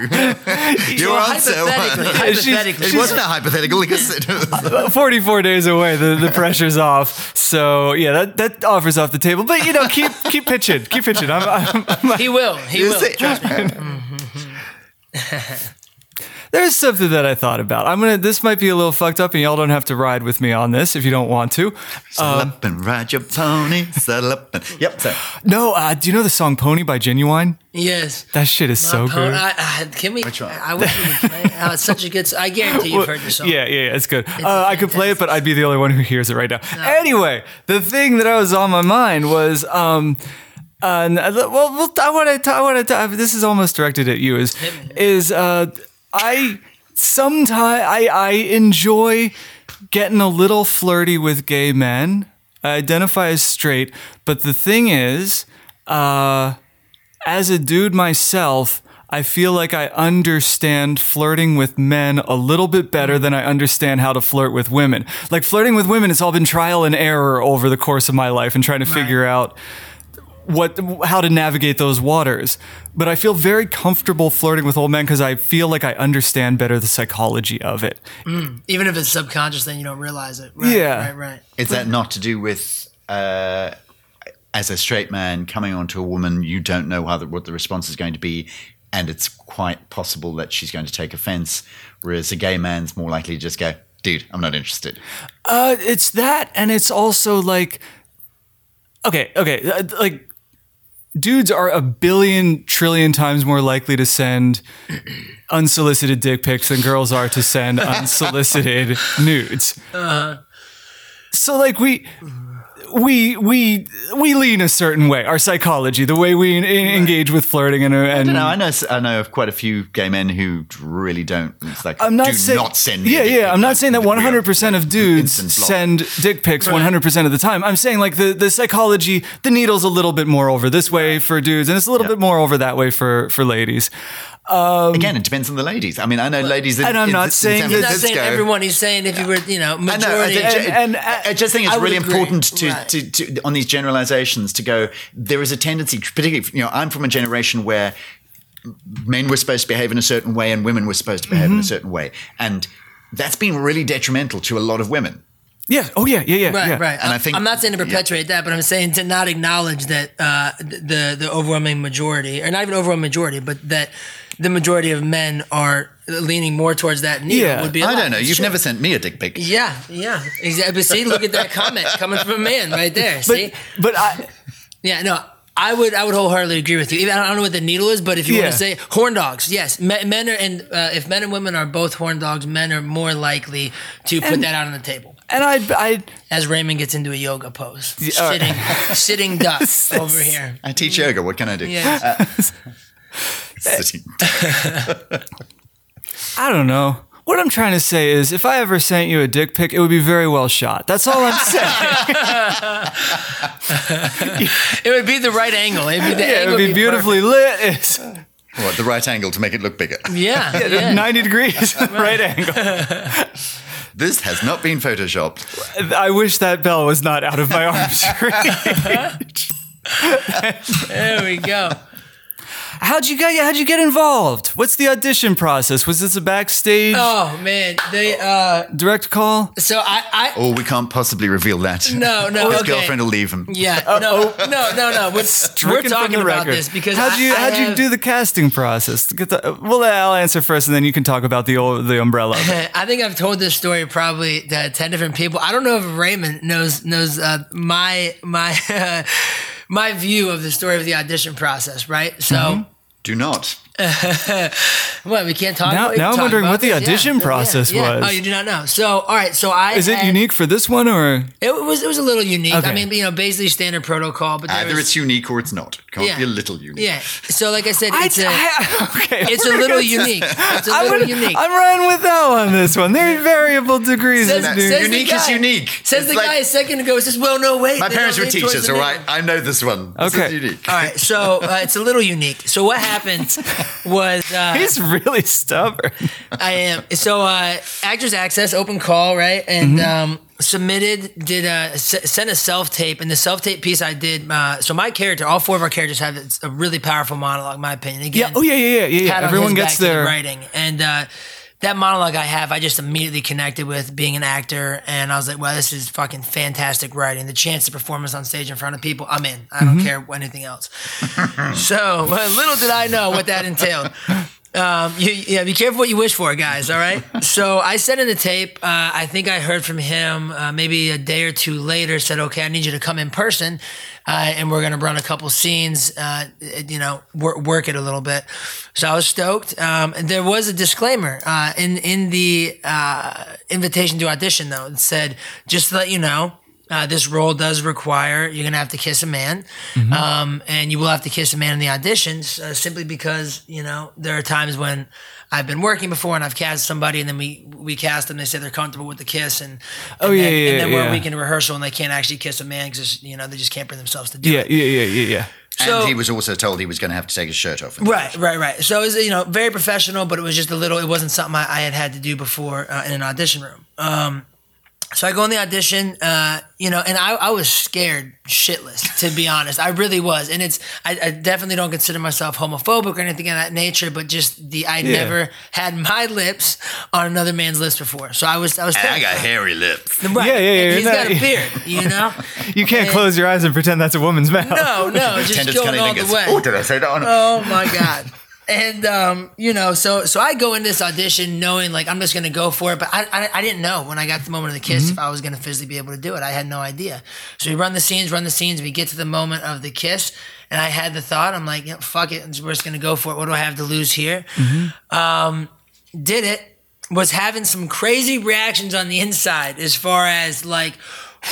Your well, answer hypothetically, was... Hypothetically. It wasn't a hypothetical. Because it was forty-four days away, the, the pressure's off. So, yeah, that, that offers off the table. But, you know, keep keep pitching. Keep pitching. I'm, I'm, I'm like, he will. He will. Say, trust me. Mm-hmm. There's something that I thought about. I'm gonna. This might be a little fucked up, and y'all don't have to ride with me on this if you don't want to. Saddle um, up and ride your pony. Saddle up and yep. Sorry. No, uh, do you know the song "Pony" by Ginuwine? Yes. That shit is My so pon- good. I, I, can we? Which one? I, I wish we could play it. Oh, it's such a good. I guarantee you've well, heard the song. Yeah, yeah, yeah, it's good. It's uh, I could play it, but I'd be the only one who hears it right now. No. Anyway, the thing that I was on my mind was. Um, uh, well, I want to. I want to. This is almost directed at you. Is is. Uh, I sometimes I, I enjoy getting a little flirty with gay men. I identify as straight, but the thing is, uh, as a dude myself, I feel like I understand flirting with men a little bit better than I understand how to flirt with women. Like flirting with women, it's all been trial and error over the course of my life and trying to right. figure out what how to navigate those waters. But I feel very comfortable flirting with old men because I feel like I understand better the psychology of it. Mm. Even if it's subconscious, then you don't realize it. Right, yeah. Right, right. Is that not to do with, uh, as a straight man, coming onto a woman, you don't know how the, what the response is going to be, and it's quite possible that she's going to take offense, whereas a gay man's more likely to just go, dude, I'm not interested. Uh, it's that, and it's also like, okay, okay, like, dudes are a billion trillion times more likely to send unsolicited dick pics than girls are to send unsolicited nudes. Uh-huh. So like we, we, we, we lean a certain way, our psychology, the way we in, in, engage with flirting. And, and I don't know. I know, I know of quite a few gay men who really don't. It's like, I'm not do say, not send. Yeah. Yeah. I'm not saying that one hundred percent of dudes send dick pics right. one hundred percent of the time. I'm saying like the, the psychology, the needle's a little bit more over this way for dudes. And it's a little yep. bit more over that way for, for ladies. Um, Again, it depends on the ladies. I mean, I know well, ladies in, and I'm not in, saying in San Francisco. He's not saying everyone. He's saying if yeah. you were, you know, majority. I, know, I, think, and, and, I just think it's I really important to, right. to, to, on these generalizations to go, there is a tendency, particularly, if, you know, I'm from a generation where men were supposed to behave in a certain way and women were supposed to behave mm-hmm. in a certain way. And that's been really detrimental to a lot of women. Yeah. Oh, yeah. Yeah. Yeah. Right. Yeah. Right. And I, I think I'm not saying to perpetuate yeah. that, but I'm saying to not acknowledge that uh, the the overwhelming majority, or not even overwhelming majority, but that the majority of men are leaning more towards that needle yeah. would be. A I lot. don't know. You've sure. never sent me a dick pic. Yeah. Yeah. Exactly. But see, look at that comment coming from a man right there. But, see. But I. Yeah. No. I would I would wholeheartedly agree with you. I don't know what the needle is, but if you yeah. want to say horn dogs, yes, men, men are, and uh, if men and women are both horn dogs, men are more likely to put and, that out on the table. And I, I, as Raymond gets into a yoga pose, yeah, sitting, right. sitting duck over here. I teach yoga. What can I do? Yeah. Uh, sitting. I don't know. What I'm trying to say is, if I ever sent you a dick pic, it would be very well shot. That's all I'm saying. It would be the right angle. It would be, the yeah, angle it would be, be beautifully perfect. lit. What, the right angle to make it look bigger? Yeah. yeah, yeah. ninety degrees, right angle. This has not been photoshopped. I wish that bell was not out of my arm's reach. There we go. How'd you get? How'd you get involved? What's the audition process? Was this a backstage? Oh man, they uh, direct call. So I, I. Oh, we can't possibly reveal that. No, no. His okay. girlfriend will leave him. Yeah, no, no, no, no. We're, we're talking about this because how'd you I, I how'd have... you do the casting process? Get the, well, I'll answer first, and then you can talk about the old, the umbrella. I think I've told this story probably to ten different people. I don't know if Raymond knows knows uh, my my uh, my view of the story of the audition process, right? So. Mm-hmm. Do not. What, we can't talk now, about Now I'm wondering what the this. audition yeah, process yeah, yeah. was. Oh, you do not know. So, all right. So I Is it had, unique for this one or? It was It was a little unique. Okay. I mean, you know, basically standard protocol. But Either was, it's unique or it's not. It can't yeah. be a little unique. Yeah. So like I said, it's I, a, I, okay, it's a little unique. It's a I little would, unique. I'm running with that on this one. There are variable degrees. Says, of says unique guy, is unique. Says it's the like, guy a second ago says, well, no, wait. My parents were teachers, all right? I know this one. Okay. This is unique. All right. So uh, it's a little unique. So what happens was uh, he's really stubborn. I am. So uh, Actors Access, open call, right? And mm-hmm. um, submitted, did a, s- sent a self-tape. And the self-tape piece I did, uh, so my character, all four of our characters have a really powerful monologue, in my opinion. Again, yeah. Oh, yeah, yeah, yeah. yeah, yeah. Everyone gets their writing. And uh, that monologue I have, I just immediately connected with being an actor. And I was like, wow, this is fucking fantastic writing. The chance to perform this on stage in front of people, I'm in. I don't mm-hmm. care anything else. So little did I know what that entailed. Um, you, yeah, be careful what you wish for, guys, all right? So I sent in the tape. Uh, I think I heard from him uh, maybe a day or two later, said, okay, I need you to come in person, uh, and we're going to run a couple scenes, uh, you know, wor- work it a little bit. So I was stoked. Um, and there was a disclaimer uh, in, in the uh, invitation to audition, though. It said, just to let you know, Uh, this role does require you're gonna have to kiss a man, mm-hmm. um, and you will have to kiss a man in the auditions uh, simply because you know there are times when I've been working before and I've cast somebody and then we we cast them. They say they're comfortable with the kiss, and, and oh yeah, then, yeah, and then yeah. we're a week in rehearsal and they can't actually kiss a man because you know they just can't bring themselves to do yeah, it. Yeah, yeah, yeah, yeah. So, and he was also told he was going to have to take his shirt off. Right, shirt. right, right. So it was, you know, very professional, but it was just a little. It wasn't something I, I had had to do before uh, in an audition room. Um, So I go in the audition, uh, you know, and I, I was scared shitless, to be honest. I really was. And it's, I, I definitely don't consider myself homophobic or anything of that nature, but just the, I yeah. never had my lips on another man's lips before. So I was, I was terrified. I got hairy lips. Right. Yeah, yeah, yeah. And he's not, got a beard, you know? You can't and, close your eyes and pretend that's a woman's mouth. No, no, just going all the way. Oh, did I say that on it? Oh, my God. And, um, you know, so so I go in this audition knowing, like, I'm just going to go for it. But I, I I didn't know when I got the moment of the kiss mm-hmm. if I was going to physically be able to do it. I had no idea. So we run the scenes, run the scenes. We get to the moment of the kiss. And I had the thought, I'm like, yeah, fuck it. We're just going to go for it. What do I have to lose here? Mm-hmm. Um, did it. Was having some crazy reactions on the inside as far as, like,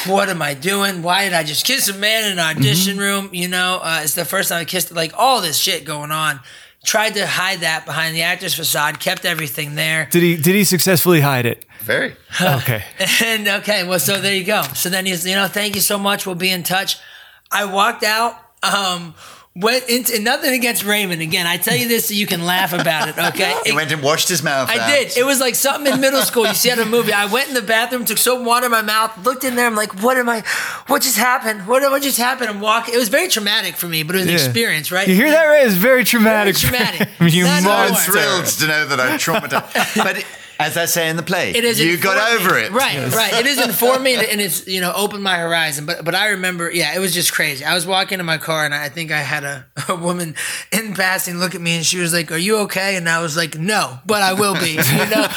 what am I doing? Why did I just kiss a man in an audition mm-hmm. room? You know, uh, it's the first time I kissed, like, all this shit going on. Tried to hide that behind the actor's facade, kept everything there. Did he Did he successfully hide it? Very. Okay. And okay, well, so there you go. So then he's, you know, thank you so much. We'll be in touch. I walked out. Um, went into nothing against Raymond. Again, I tell you this so you can laugh about it, okay? He went and washed his mouth I out. did. It was like something in middle school. You see out of a movie. I went in the bathroom, took soap and water in my mouth, looked in there. I'm like, what am I, what just happened? What, what just happened? I'm walking. It was very traumatic for me, but it was yeah. an experience, right? You hear that, Ray? It's very traumatic. Very traumatic. I'm thrilled to know that I'm traumatized. But it, as I say in the play, it is you informing. Got over it. Right, yes. right. It is informing and it's, you know, opened my horizon. But but I remember, yeah, it was just crazy. I was walking in my car and I think I had a, a woman in passing look at me and she was like, are you okay? And I was like, no, but I will be, you know?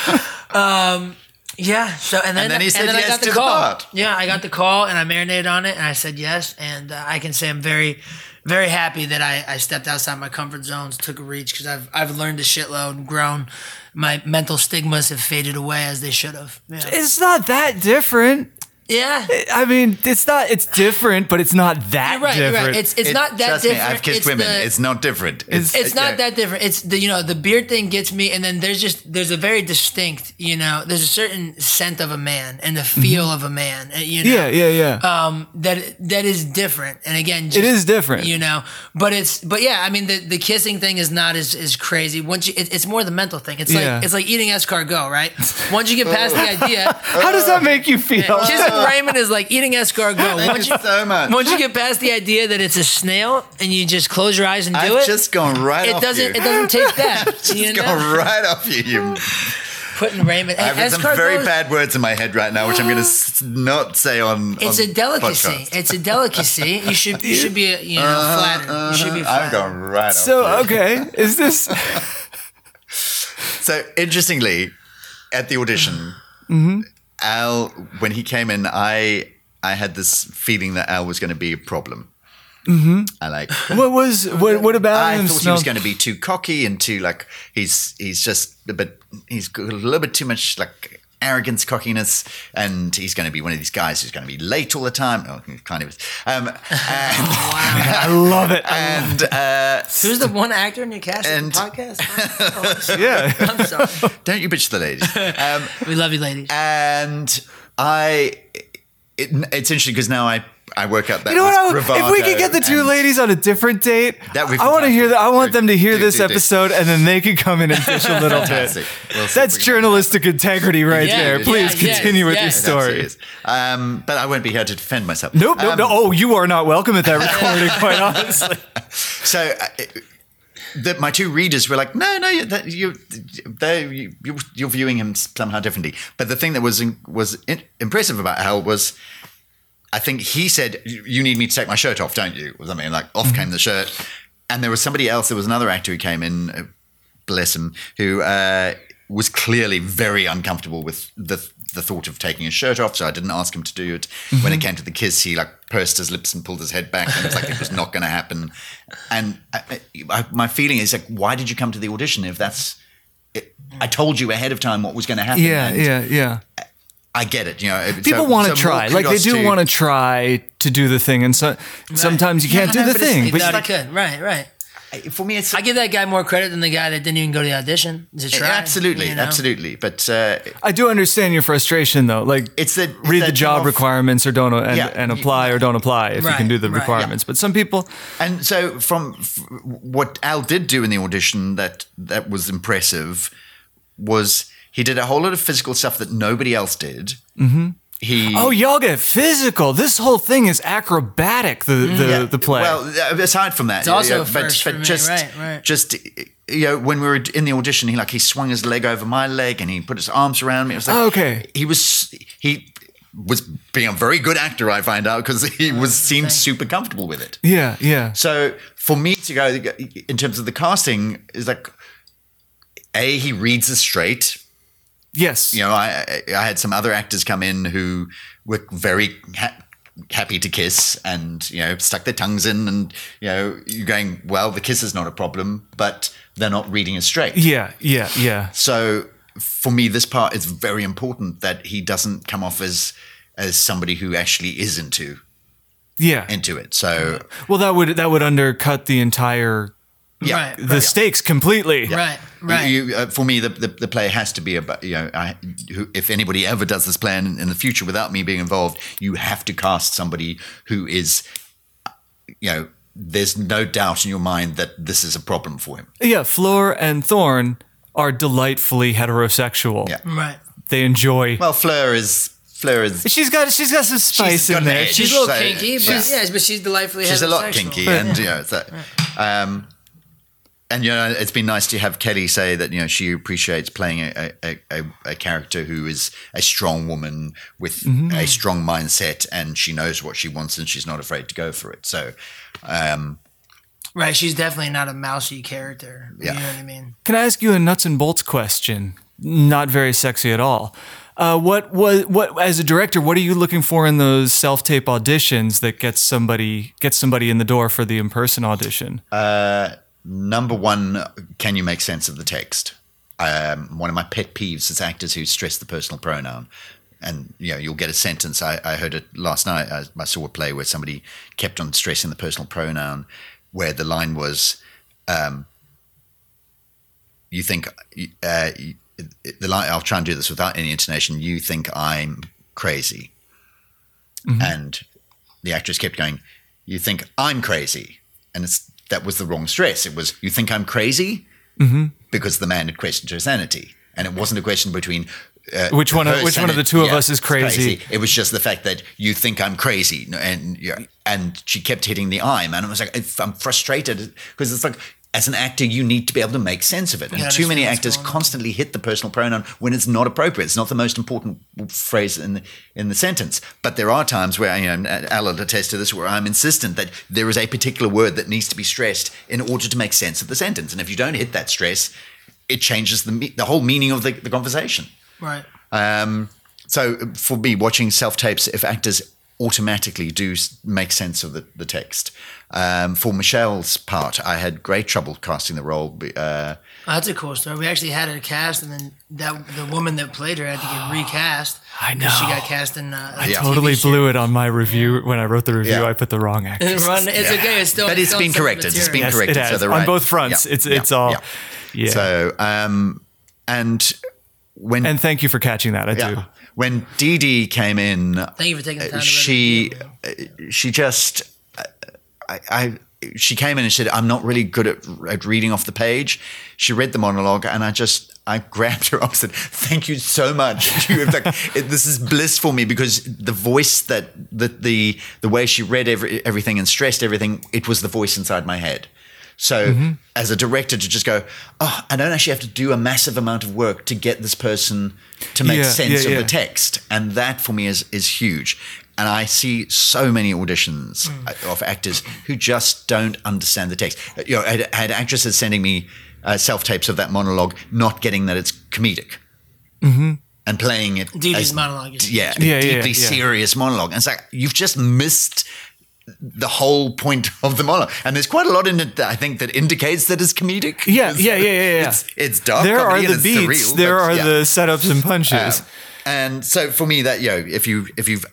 Um, yeah, so and then, and then he said then yes I got the to call. The part. Yeah, I got the call and I marinated on it and I said yes. And uh, I can say I'm very, very happy that I, I stepped outside my comfort zones, took a reach, because I've I've learned a shitload and grown. My mental stigmas have faded away as they should have. Yeah. It's not that different. Yeah, I mean, it's not. It's different, but it's not that right, different. Right. It's it's it, not that trust different. Trust me, I've kissed it's women. The, it's not different. It's, it's, it's not yeah. that different. It's the you know the beard thing gets me, and then there's just there's a very distinct you know there's a certain scent of a man and the feel mm-hmm. of a man. You know, yeah, yeah, yeah. Um, that that is different, and again, just, it is different. You know, but it's but yeah, I mean the, the kissing thing is not as, as crazy. Once you, it, it's more the mental thing. It's like yeah. it's like eating escargot, right? Once you get past the idea, how does that make you feel? Yeah, just, Raymond is like eating escargot. Once you, so much. Once you get past the idea that it's a snail and you just close your eyes and do I've it, it's just gone right it off doesn't, you. It doesn't take that. It's just you know? Gone right off you. you. Putting Raymond. I have some very bad words in my head right now, which I'm going to not say on. It's on a delicacy. Podcast. It's a delicacy. You should you should be you know uh, flattered. Uh, you should be flattered. I've gone right so, off. So okay, is this? So interestingly, at the audition. Mm-hmm. Al, when he came in, I I had this feeling that Al was going to be a problem. Mm-hmm. I like what was what what about I him thought smelled? He was going to be too cocky and too like he's he's just a bit he's got a little bit too much like arrogance, cockiness, and he's going to be one of these guys who's going to be late all the time. Oh, he kind of is. Um, and, oh, wow. I love it. And uh, who's the one actor in your cast and, in the podcast? Oh, I'm yeah, I'm sorry. Don't you bitch the ladies. Um, we love you, ladies. And I, it, it's interesting because now I. I work out that you know what, If we could get the two ladies on a different date, that I want to hear that. I want them to hear do, this do, do. episode, and then they can come in and fish a little bit. We'll That's journalistic that. integrity right yeah, there. Please yeah, continue yes, with yes. your story. Um, but I won't be here to defend myself. Nope, um, nope, no. Oh, you are not welcome at that recording, quite honestly. So uh, the, my two readers were like, no, no, you, that, you, you, you, you're viewing him somehow differently. But the thing that was in, was in, impressive about Hal was – I think he said, you need me to take my shirt off, don't you? I mean, like, off came the shirt. And there was somebody else, there was another actor who came in, bless him, who uh, was clearly very uncomfortable with the the thought of taking his shirt off, so I didn't ask him to do it. Mm-hmm. When it came to the kiss, he, like, pursed his lips and pulled his head back, and it was like, it was not going to happen. And I, I, my feeling is, like, why did you come to the audition if that's... It, I told you ahead of time what was going to happen. Yeah, and, yeah, yeah. I get it, you know. People so, want to so try, like they do want to try to do the thing, and so right. sometimes you can't yeah, do no, the but thing. But you like, could, right, right. For me, it's I give that guy more credit than the guy that didn't even go to the audition. It's a try, absolutely, you know? absolutely. But uh, I do understand your frustration, though. Like, it's the, read the job off, requirements, or don't, and, yeah, and apply you, or don't apply if right, you can do the right, requirements. Yeah. But some people, and so from f- what Al did do in the audition, that that was impressive, was. He did a whole lot of physical stuff that nobody else did. Mm-hmm. He oh, y'all get physical. This whole thing is acrobatic. The the, yeah. the play. Well, aside from that, it's also you know, a first but, for but me. just right, right. just you know, when we were in the audition, he like he swung his leg over my leg and he put his arms around me. It was like, oh, okay. He was he was being a very good actor. I find out because he oh, was seemed thanks. super comfortable with it. Yeah, yeah. So for me to go in terms of the casting is like, A, he reads us straight. Yes. You know, I I had some other actors come in who were very ha- happy to kiss and, you know, stuck their tongues in and, you know, you're going, well, the kiss is not a problem, but they're not reading it straight. Yeah, yeah, yeah. So for me, this part is very important that he doesn't come off as as somebody who actually is into, yeah. into it. So well, that would that would undercut the entire Yeah, right, the right, stakes yeah. completely. Yeah. Right, right. You, you, uh, for me, the, the the play has to be about you know. I, who, if anybody ever does this play in, in the future without me being involved, you have to cast somebody who is, you know, there's no doubt in your mind that this is a problem for him. Yeah, Fleur and Thorne are delightfully heterosexual. Yeah, right. They enjoy. Well, Fleur is. Fleur is she's got she's got some spice got in there. She's, she's a little so, kinky, but yeah. yeah, but she's delightfully. She's heterosexual. a lot kinky, right. and yeah. you know. So, um, And, you know, it's been nice to have Kelly say that, you know, she appreciates playing a a, a, a character who is a strong woman with mm-hmm. a strong mindset, and she knows what she wants and she's not afraid to go for it. So, um, right. She's definitely not a mousy character. Yeah. You know what I mean? Can I ask you a nuts and bolts question? Not very sexy at all. Uh, what was what as a director? What are you looking for in those self-tape auditions that gets somebody gets somebody in the door for the in-person audition? Uh, number one, can you make sense of the text? Um, one of my pet peeves is actors who stress the personal pronoun, and you know you'll get a sentence. I, I heard it last night. I, I saw a play where somebody kept on stressing the personal pronoun, where the line was, um, "You think." Uh, you, The line, I'll try and do this without any intonation. You think I'm crazy, mm-hmm. and the actress kept going. You think I'm crazy, and it's that was the wrong stress. It was you think I'm crazy mm-hmm. because the man had questioned her sanity, and it wasn't a question between uh, which one. Of, which sanity, one of the two of yeah, us is crazy. crazy? It was just the fact that you think I'm crazy, and and she kept hitting the I'm, and I was like, I'm frustrated because it's like. As an actor, you need to be able to make sense of it. And yeah, too many actors constantly hit the personal pronoun when it's not appropriate. It's not the most important phrase in the, in the sentence. But there are times where, you know, Al will attest to this, where I'm insistent that there is a particular word that needs to be stressed in order to make sense of the sentence. And if you don't hit that stress, it changes the the whole meaning of the, the conversation. Right. Um, so for me, watching self-tapes, if actors automatically do make sense of the, the text. Um, for Michelle's part, I had great trouble casting the role. Uh, oh, that's a cool story. We actually had her cast, and then that the woman that played her had to get recast. I know. She got cast in uh, I yeah. totally blew it on my review. When I wrote the review, yeah. I put the wrong actress. It's yeah. okay. It's still, but it's, it's been corrected. Material. It's been yes, corrected. It so the right. On both fronts. Yeah. It's, it's yeah. all. Yeah. yeah. So, um, and when. And thank you for catching that. I yeah. do. When Dee Dee came in, thank you for taking the time she she just I, I she came in and said, "I'm not really good at, at reading off the page." She read the monologue, and I just I grabbed her up and said, "Thank you so much. You like, this is bliss for me because the voice that the the, the way she read every, everything and stressed everything, it was the voice inside my head." So mm-hmm. as a director to just go, oh, I don't actually have to do a massive amount of work to get this person to make yeah, sense yeah, of yeah. the text. And that for me is is huge. And I see so many auditions mm. of actors who just don't understand the text. You know, I had, I had actresses sending me uh, self-tapes of that monologue, not getting that it's comedic. Mm-hmm. And playing it Dee Dee's monologue. Is yeah, yeah, a deeply yeah, yeah. serious monologue. And it's like, you've just missed the whole point of the monologue, and there's quite a lot in it that I think that indicates that it's comedic. Yeah, yeah, yeah, yeah. yeah. It's, it's dark. There are the beats. Surreal, there but, are yeah. the setups and punches. Um, and so for me, that you know, if you if you've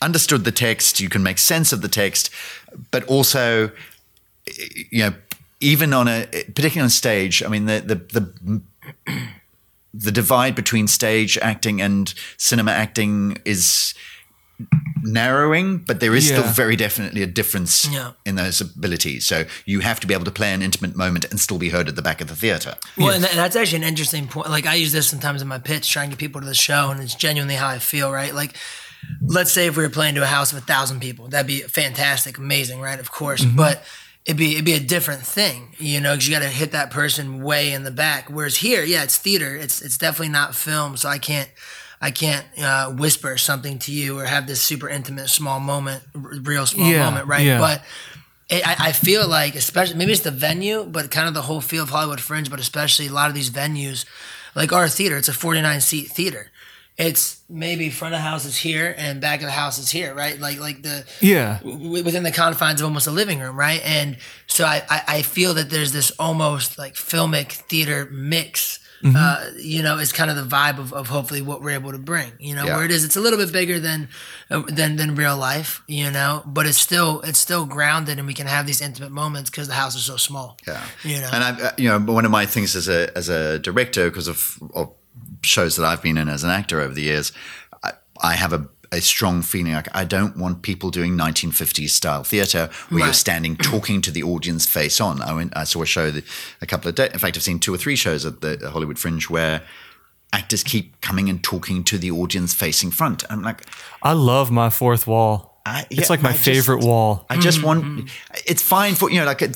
understood the text, you can make sense of the text, but also, you know, even on a particularly on stage. I mean, the the the the divide between stage acting and cinema acting is narrowing, but there is yeah. still very definitely a difference yeah. in those abilities. So you have to be able to play an intimate moment and still be heard at the back of the theater. Well, yes. and, that, and that's actually an interesting point. Like I use this sometimes in my pitch, trying to get people to the show, and it's genuinely how I feel, right? Like let's say if we were playing to a house of a thousand people, that'd be fantastic, amazing, right? Of course. Mm-hmm. But it'd be, it'd be a different thing, you know, because you got to hit that person way in the back. Whereas here, yeah, it's theater. It's, it's definitely not film. So I can't, I can't uh, whisper something to you or have this super intimate small moment, r- real small yeah, moment, right? Yeah. But it, I, I feel like, especially maybe it's the venue, but kind of the whole feel of Hollywood Fringe, but especially a lot of these venues, like our theater, it's a forty-nine seat theater. It's maybe front of house is here and back of the house is here, right? Like like the yeah w- within the confines of almost a living room, right? And so I, I, I feel that there's this almost like filmic theater mix. Mm-hmm. Uh, you know, it's kind of the vibe of, of hopefully what we're able to bring. You know, yeah. where it is, it's a little bit bigger than than than real life. You know, but it's still it's still grounded, and we can have these intimate moments because the house is so small. Yeah, you know, and I, you know, one of my things as a as a director, because of, of shows that I've been in as an actor over the years, I, I have a. a strong feeling like I don't want people doing nineteen fifties style theatre where right. you're standing talking to the audience face on. I went, I saw a show that a couple of days. In fact, I've seen two or three shows at the Hollywood Fringe where actors keep coming and talking to the audience facing front. I'm like, I love my fourth wall. I, yeah, it's like my I favorite just, wall. I just want, it's fine for, you know, like the,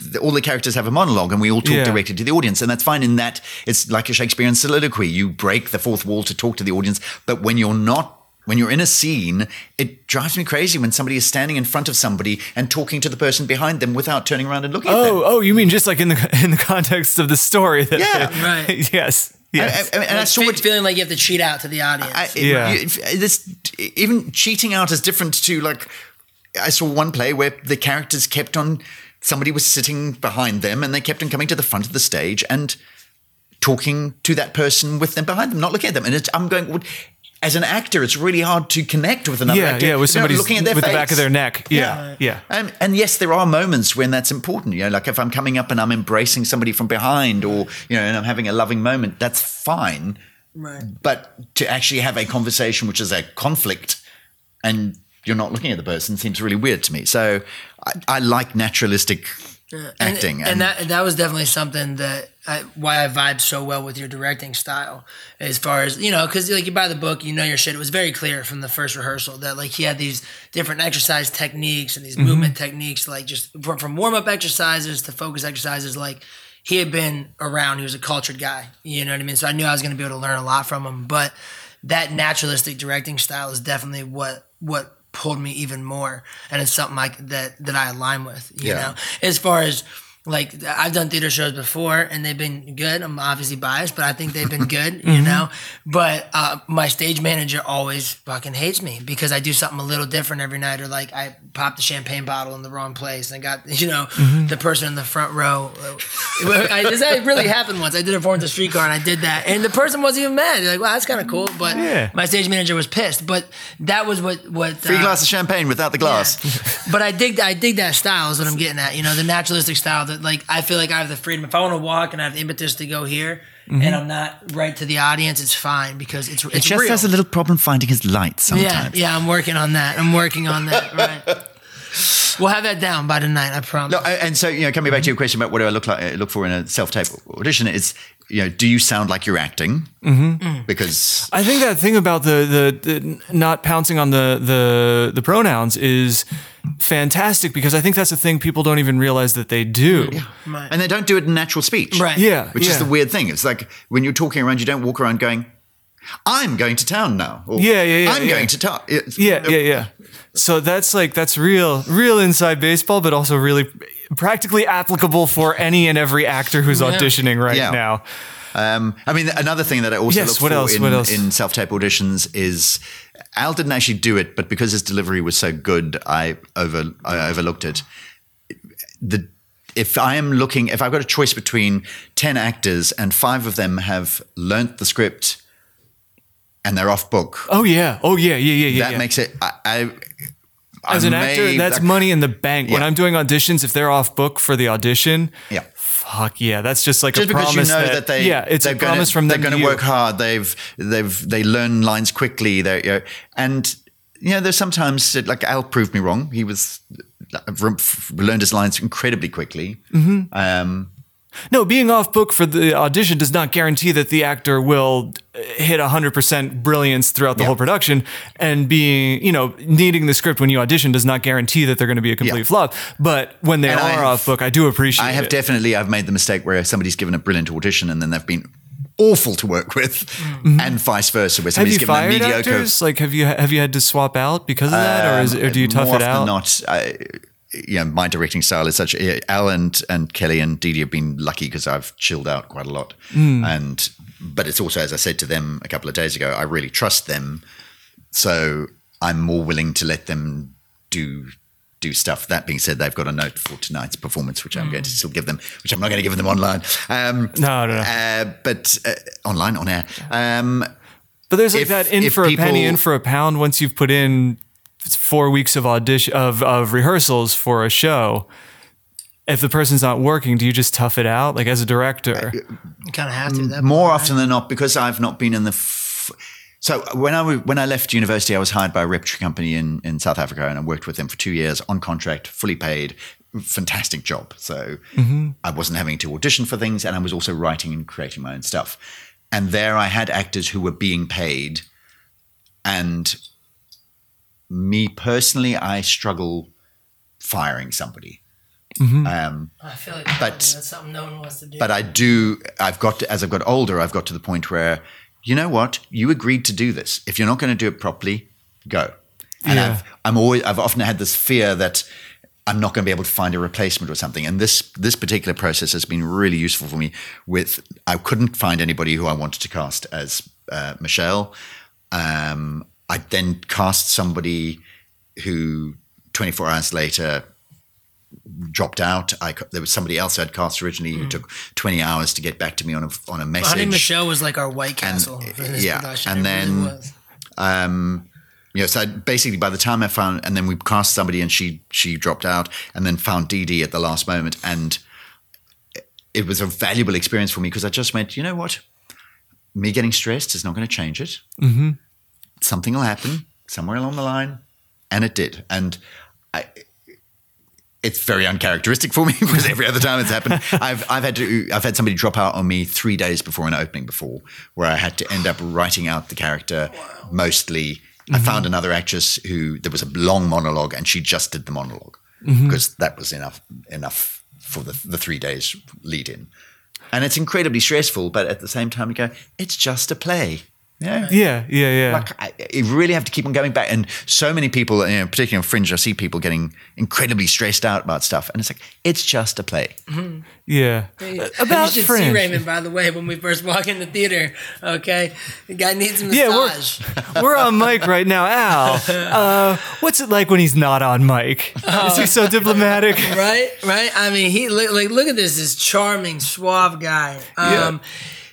the, all the characters have a monologue and we all talk yeah. directly to the audience. And that's fine in that it's like a Shakespearean soliloquy. You break the fourth wall to talk to the audience. But when you're not, when you're in a scene, it drives me crazy when somebody is standing in front of somebody and talking to the person behind them without turning around and looking oh, at them. Oh, oh, you mean just like in the in the context of the story. That yeah. They, right. Yes. Yes. I, I, I, and like I saw it, feeling like you have to cheat out to the audience. I, I, yeah. You, this, even cheating out is different to, like, I saw one play where the characters kept on, somebody was sitting behind them and they kept on coming to the front of the stage and talking to that person with them behind them, not looking at them. And it's, I'm going, as an actor, it's really hard to connect with another yeah, actor. Yeah, with somebody looking at their with face. The back of their neck. Yeah, yeah. yeah. Um, and yes, there are moments when that's important. You know, like if I'm coming up and I'm embracing somebody from behind, or you know, and I'm having a loving moment, that's fine. Right. But to actually have a conversation, which is a conflict, and you're not looking at the person, seems really weird to me. So I, I like naturalistic yeah. acting, and, and, and that that was definitely something that. I, why I vibe so well with your directing style, as far as, you know, because like you buy the book, you know your shit. It was very clear from the first rehearsal that like he had these different exercise techniques and these mm-hmm. movement techniques, like just from, from warm-up exercises to focus exercises. Like he had been around, he was a cultured guy, you know what I mean? So I knew I was going to be able to learn a lot from him, but that naturalistic directing style is definitely what what pulled me even more, and it's something like that that I align with, you yeah. know, as far as like I've done theater shows before and they've been good. I'm obviously biased, but I think they've been good, you mm-hmm. know, but uh, my stage manager always fucking hates me because I do something a little different every night, or like I popped the champagne bottle in the wrong place and got, you know, mm-hmm. the person in the front row. I, this really happened once. I did a performance of Streetcar and I did that, and the person wasn't even mad. They're like, well, that's kind of cool, but yeah. my stage manager was pissed, but that was what... what Free uh, glass of champagne without the glass. Yeah. But I dig, I dig that style is what I'm getting at, you know, the naturalistic style. That like I feel like I have the freedom. If I want to walk and I have the impetus to go here, mm-hmm. and I'm not right to the audience, it's fine because it's it's It just real. Has a little problem finding his light sometimes. Yeah, yeah, I'm working on that. I'm working on that. Right. We'll have that down by tonight, I promise. No, and so you know, coming back to your question about what do I look like, look for in a self-tape audition, is you know, do you sound like you're acting? Mm-hmm. Because I think that thing about the, the the not pouncing on the the the pronouns is fantastic, because I think that's a thing people don't even realize that they do, yeah. right. and they don't do it in natural speech, right? Yeah, which yeah. is the weird thing. It's like when you're talking around, you don't walk around going, I'm going to town now. Or, yeah, yeah, yeah. I'm yeah. going to town. Ta- yeah, yeah, yeah. So that's like, that's real, real inside baseball, but also really practically applicable for any and every actor who's yeah. auditioning right yeah. now. Um, I mean, another thing that I also yes, look for else, in, in self-tape auditions is, Al didn't actually do it, but because his delivery was so good, I over I overlooked it. The If I am looking, if I've got a choice between ten actors and five of them have learnt the script and they're off book. Oh yeah. Oh yeah. Yeah. Yeah. Yeah. That yeah. makes it. I, I as I an may, actor, that's like, money in the bank. Yeah. When I'm doing auditions, if they're off book for the audition, yeah, fuck yeah, that's just like just a promise. Just because you know that, that they, yeah, it's a promise gonna, from them. They're going to work hard. They've they've they learn lines quickly. They you know, and you know there's sometimes like Al proved me wrong. He was learned his lines incredibly quickly. Mm-hmm. Um, No, being off book for the audition does not guarantee that the actor will hit one hundred percent brilliance throughout the yeah. whole production, and being, you know, needing the script when you audition does not guarantee that they're going to be a complete yeah. flop. But when they and are have, off book, I do appreciate it. I have it. definitely, I've made the mistake where somebody's given a brilliant audition and then they've been awful to work with, mm-hmm. and vice versa. Where somebody's given a mediocre. Actors? Like, have you have you had to swap out because of that, um, or, is, or do you tough it out? More often than not. I, You know, my directing style is such. Al and, and Kelly and Didi have been lucky because I've chilled out quite a lot, mm. and but it's also, as I said to them a couple of days ago, I really trust them, so I'm more willing to let them do do stuff. That being said, they've got a note for tonight's performance, which I'm mm. going to still give them, which I'm not going to give them online. Um, no, no, no. Uh, but uh, online on air. Um, but there's like if, that in for people, a penny, in for a pound. Once you've put in. It's four weeks of audition of, of rehearsals for a show. If the person's not working, do you just tough it out? Like as a director, you kind of have to. That more often than not, because I've not been in the. F- so when I w- when I left university, I was hired by a repertory company in, in South Africa, and I worked with them for two years on contract, fully paid, fantastic job. So mm-hmm. I wasn't having to audition for things, and I was also writing and creating my own stuff. And there, I had actors who were being paid, and. me personally, I struggle firing somebody. Mm-hmm. Um, I feel like but, that's something no one wants to do. But I do, I've got to, as I've got older, I've got to the point where, you know what, you agreed to do this. If you're not going to do it properly, go. And yeah. I've, I'm always, I've often had this fear that I'm not going to be able to find a replacement or something. And this this particular process has been really useful for me. With I couldn't find anybody who I wanted to cast as uh, Michelle. Um, I then cast somebody who twenty-four hours later dropped out. I, there was somebody else I'd cast originally mm. who took twenty hours to get back to me on a on a message. Well, I mean, Michelle was like our White Castle. And, yeah, production. And it then, really um, you know, so I basically by the time I found, and then we cast somebody and she she dropped out, and then found Dee Dee at the last moment, and it was a valuable experience for me because I just went, you know what, me getting stressed is not going to change it. Mm-hmm. Something will happen somewhere along the line, and it did, and I. It's very uncharacteristic for me because every other time it's happened, I've I've had to I've had somebody drop out on me three days before an opening before, where I had to end up writing out the character. Wow. Mostly, mm-hmm. I found another actress who there was a long monologue and she just did the monologue mm-hmm. because that was enough enough for the the three days lead in, and it's incredibly stressful. But at the same time, you go, it's just a play. Yeah, yeah, yeah, yeah. Like I, I really have to keep on going back, and so many people, you know, particularly on Fringe, I see people getting incredibly stressed out about stuff, and it's like it's just a play. Mm-hmm. Yeah, uh, about you should Fringe. See Raymond, by the way, when we first walk in the theater. Okay, the guy needs a massage. Yeah, we're, we're on mic right now, Al. Uh, what's it like when he's not on mic? Oh. Is he so diplomatic? Right, right. I mean, he look, like look at this this charming, suave guy. Um, yeah.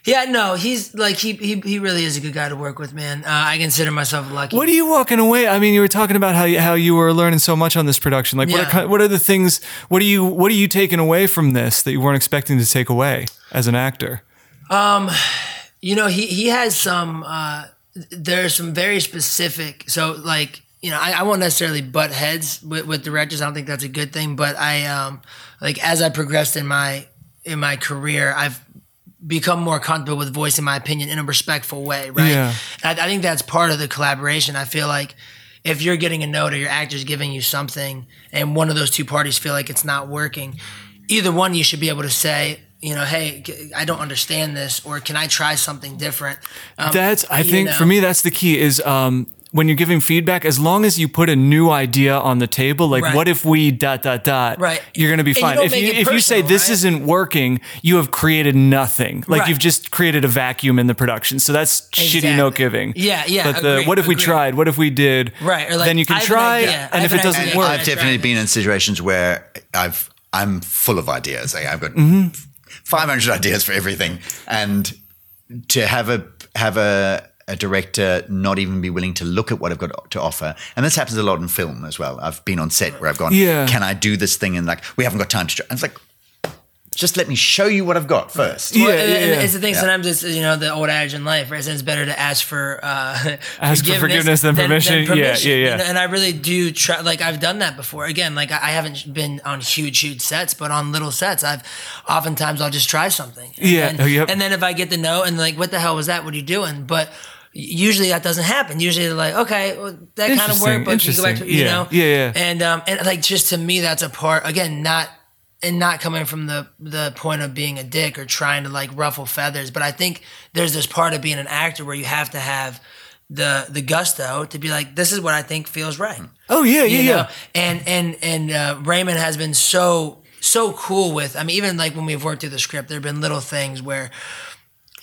Yeah, no, he's like, he he he really is a good guy to work with, man. Uh, I consider myself lucky. What are you walking away? I mean, you were talking about how you, how you were learning so much on this production. Like, yeah. what are, what are the things, what are you, what are you taking away from this that you weren't expecting to take away as an actor? Um, you know, he, he has some, uh, there are some very specific, so like, you know, I, I won't necessarily butt heads with, with directors. I don't think that's a good thing, but I, um, like as I progressed in my, in my career, I've become more comfortable with voicing my opinion in a respectful way, right? Yeah. I, I think that's part of the collaboration. I feel like if you're getting a note or your actor's giving you something and one of those two parties feel like it's not working, either one you should be able to say, you know, hey, I don't understand this, or can I try something different? Um, that's, I think, know. For me, that's the key is... Um, when you're giving feedback, as long as you put a new idea on the table, like right. what if we dot, dot, dot, right. you're going to be and fine. You if you if personal, you say this right? isn't working, you have created nothing. Like right. you've just created a vacuum in the production. So that's exactly. shitty note giving. Yeah, yeah. But the, agreed, what if agreed. we tried? What if we did? Right. Or like, then you can I've try. An idea, and if it doesn't idea, work. I've definitely been in situations where I've, I'm full of ideas. Like I've got mm-hmm. five hundred ideas for everything. And to have a, have a, a director not even be willing to look at what I've got to offer. And this happens a lot in film as well. I've been on set where I've gone, yeah. can I do this thing? And like, we haven't got time to try. And it's like, just let me show you what I've got first. Yeah, well, yeah, and, yeah. It's the thing, yeah. sometimes it's, you know, the old adage in life, right? So it's better to ask for, uh, ask forgiveness, for forgiveness than, than, permission. than permission. Yeah, yeah, yeah. And, and I really do try, like I've done that before. Again, like I haven't been on huge, huge sets, but on little sets, I've oftentimes I'll just try something. And yeah. Then, oh, yep. And then if I get the no and like, what the hell was that? What are you doing? But usually that doesn't happen. Usually they're like, okay, well, that kind of worked, but you go back to, you yeah. know? Yeah, yeah. And, um, and like, just to me, that's a part, again, not, and not coming from the, the point of being a dick or trying to like ruffle feathers. But I think there's this part of being an actor where you have to have the, the gusto to be like, this is what I think feels right. Oh yeah. Yeah. You know? Yeah. And, and, and, uh, Raymond has been so, so cool with, I mean, even like when we've worked through the script, there've been little things where,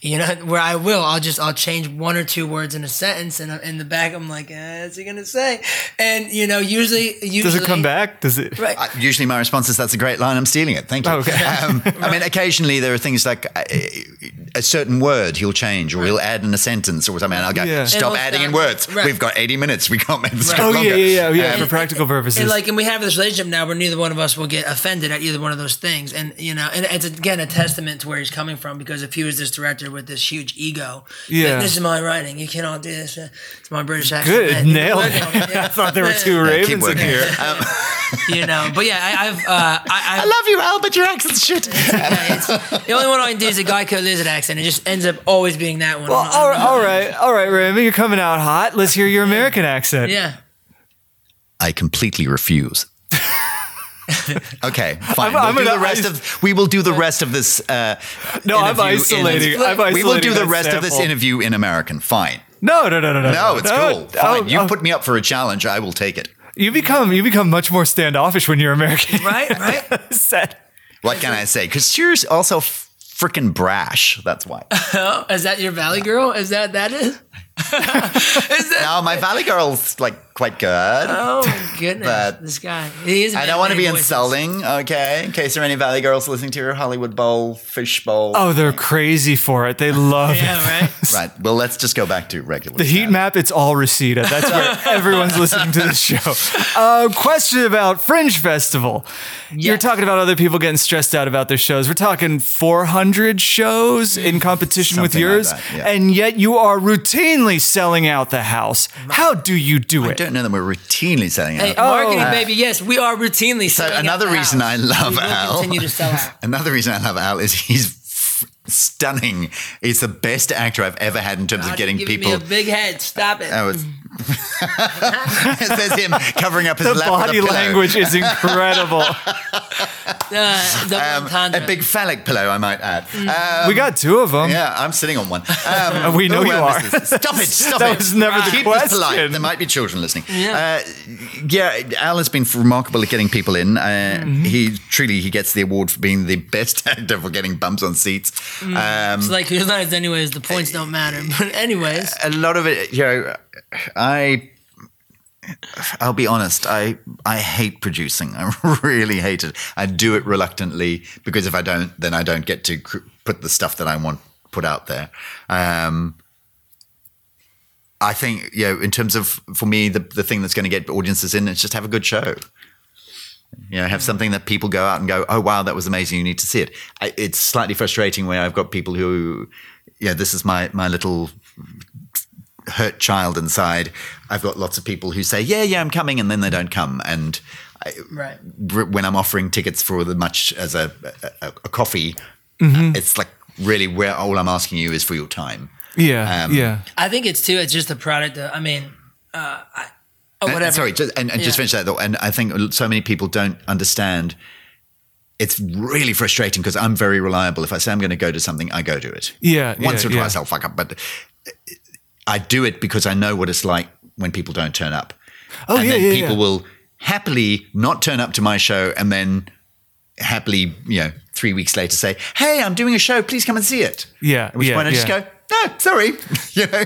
you know, where I will, I'll just, I'll change one or two words in a sentence, and in the back, I'm like, eh, what's he gonna say? And you know, usually, usually does it come back? Does it? Right. Uh, usually, my response is, "That's a great line. I'm stealing it. Thank you." Oh, okay. um, right. I mean, occasionally there are things like uh, a certain word he'll change, or right. he'll add in a sentence, or something. And I'll go, yeah. "Stop adding stop. in words. Right. We've got eighty minutes. We can't make this right. oh, longer." Oh yeah, yeah, yeah. yeah. Um, for practical purposes, and like, and we have this relationship now where neither one of us will get offended at either one of those things, and you know, and it's again a testament to where he's coming from, because if he was this director with this huge ego. Yeah. Like, this is my writing. You cannot do this. It's my British accent. Good. Nailed it. Yeah. I thought there were two Ravens in here. Um. You know, but yeah, I, I've, uh, I, I've... I love you, Al, but your accent's shit. Yeah, it's, the only one I can do is a Geico Lizard accent. It just ends up always being that one. Well, all right, all right, all right, Raymond, you're coming out hot. Let's hear your American accent. Yeah. I completely refuse. Okay, fine. I'm, we'll I'm do the rest ice- of, we will do the rest of this uh, no, I'm isolating, in, I'm isolating. We will do the rest sample. of this interview in American. Fine. No, no, no, no, no. No, it's no, cool. Fine. Oh, you oh. put me up for a challenge. I will take it. You become you become much more standoffish when you're American. Right, right. Set. What can I say? Because she's also freaking brash. That's why. Oh, is that your Valley Girl? Is that that is? Is that no, my Valley Girl's like quite good. Oh my goodness! But this guy, he is. I don't want to be voices. insulting. Okay, in case there are any Valley Girls listening to your Hollywood Bowl Fishbowl. Oh, they're crazy for it. They love yeah, it. Yeah, right. Right. Well, let's just go back to regular. The heat map. It's all Reseda. That's where everyone's listening to this show. Uh, question about Fringe Festival. Yes. You're talking about other people getting stressed out about their shows. We're talking four hundred shows in competition Something with yours, like that, yeah. and yet you are routinely selling out the house. How do you do it? I don't know that we're routinely selling out. Hey, oh, marketing, uh, baby. Yes, we are routinely selling so out. Another reason house. I love Al. Continue to sell out. Another reason I love Al is he's f- stunning. He's the best actor I've ever had in terms God, of getting people. Me a big head. Stop it. I was. It says him covering up his the lap body with a language is incredible. uh, um, a big phallic pillow, I might add. Um, we got two of them. Yeah, I'm sitting on one. Um, we know you are. Stop it! Stop that it! That was never right. the Keep question. This polite. There might be children listening. Yeah, uh, yeah. Al has been remarkable at getting people in. Uh, mm-hmm. He truly he gets the award for being the best actor for getting bumps on seats. Mm. Um, it's like his lines, anyways. The points uh, don't matter. But anyways, a lot of it, you know. I, I'll be honest, I I hate producing. I really hate it. I do it reluctantly because if I don't, then I don't get to put the stuff that I want put out there. Um, I think, you know, in terms of, for me, the, the thing that's going to get audiences in is just have a good show. You know, have something that people go out and go, oh, wow, that was amazing. You need to see it. I, it's slightly frustrating where I've got people who, yeah, this is my my little... hurt child inside. I've got lots of people who say, yeah, yeah, I'm coming, and then they don't come. And I, right. r- when I'm offering tickets for the much as a, a, a coffee, mm-hmm. uh, it's like really where all I'm asking you is for your time. Yeah, um, yeah. I think it's too, it's just a product of, I mean, uh, I, oh, whatever. And, sorry, just, and, and yeah. just finish that though. And I think so many people don't understand. It's really frustrating because I'm very reliable. If I say I'm going to go to something, I go to it. Yeah. Once yeah, or twice yeah. I'll fuck up, but... It, I do it because I know what it's like when people don't turn up. Oh, and yeah, then yeah, people yeah. will happily not turn up to my show and then happily, you know, three weeks later say, hey, I'm doing a show. Please come and see it. Yeah. At which yeah, point I yeah. just go, no, sorry. You know,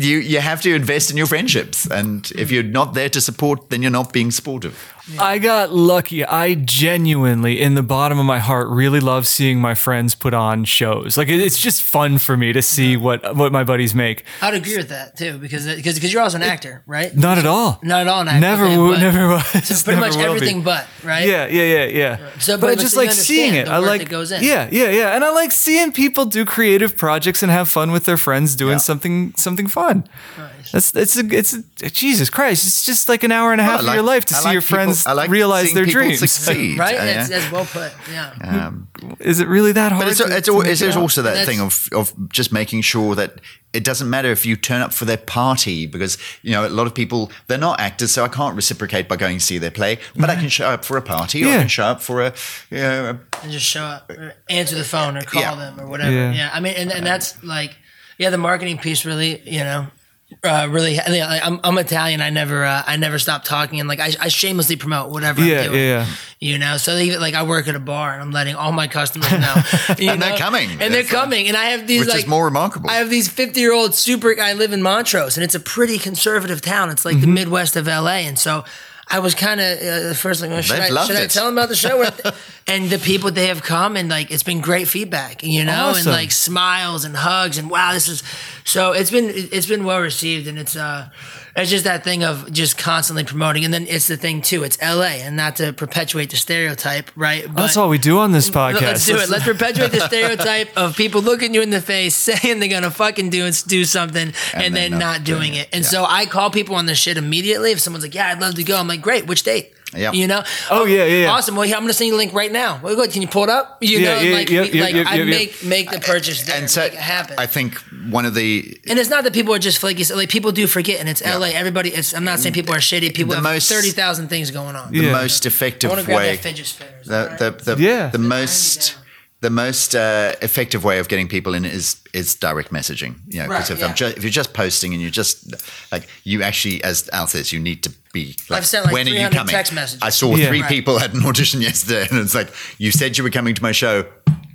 you, you have to invest in your friendships. And if you're not there to support, then you're not being supportive. Yeah. I got lucky. I genuinely, in the bottom of my heart, really love seeing my friends put on shows. Like, it's just fun for me to see what, what my buddies make. I'd agree with that, too, because because because you're also an actor, right? Not at all. Not at all an actor. Never, then, w- never was. So pretty never much everything be. But, right? Yeah, yeah, yeah, yeah. So, but, but I just like seeing it. I like that goes in. Yeah, yeah, yeah. And I like seeing people do creative projects and have fun with their friends doing yeah. something something fun. Nice. That's it's a, it's a, Jesus Christ. It's just like an hour and a half well, like, of your life to I see like your friends. People- I like realize their dreams succeed, right? Uh, yeah. That's well put. Yeah. Um, is it really that hard? But it's, to, it's, to it's, there's also that thing of of just making sure that it doesn't matter if you turn up for their party because you know a lot of people they're not actors, so I can't reciprocate by going to see their play. But right. I can show up for a party, yeah. or I can show up for a you know, a, and just show up, or answer the phone, or call yeah. them, or whatever. Yeah. yeah. I mean, and, and that's like, yeah, the marketing piece really, you know. Uh, really, I'm, I'm Italian. I never, uh, I never stop talking, and like I, I shamelessly promote whatever yeah, I'm doing. Yeah, yeah. You know, so even like I work at a bar, and I'm letting all my customers know, you and know? they're coming, and they're it's coming, like, and I have these, which like, is more remarkable. I have these fifty year old super. I live in Montrose, and it's a pretty conservative town. It's like mm-hmm. the Midwest of L A, and so I was kind of uh, first like, well, should, I, should I tell them about the show? And the people they have come, and like it's been great feedback, you know, awesome. And like smiles and hugs, and wow, this is so. It's been it's been well received, and it's uh, it's just that thing of just constantly promoting, and then it's the thing too. It's L A, and not to perpetuate the stereotype, right? But that's all we do on this podcast. Let's do it. Let's perpetuate the stereotype of people looking you in the face, saying they're gonna fucking do do something, and, and then not, not doing it. it. And yeah. so I call people on this shit immediately. If someone's like, "Yeah, I'd love to go," I'm like, "Great, which date?" Yeah. You know? Oh, oh yeah, yeah, yeah. Awesome. Well, here, I'm going to send you a link right now. Well, good. Can you pull it up? You yeah, know, yeah, like, yeah, yeah, like yeah, I yeah, make yeah. make the purchase there and so, make it happen. I think one of the and it's not that people are just flaky. Like people do forget, and it's yeah. L A. Everybody. It's, I'm not saying people are shitty. People the have most, thirty thousand things going on. The yeah. most effective I want to grab way. That fidget spinner, is that the, right? the the yeah. the, the most. The most uh, effective way of getting people in is is direct messaging. You know, right, if, yeah. I'm ju- if you're just posting and you're just like you actually, as Al says, you need to be like, I've sent like when are you coming? Text messages. I saw yeah. three right. people at an audition yesterday, and it's like you said you were coming to my show,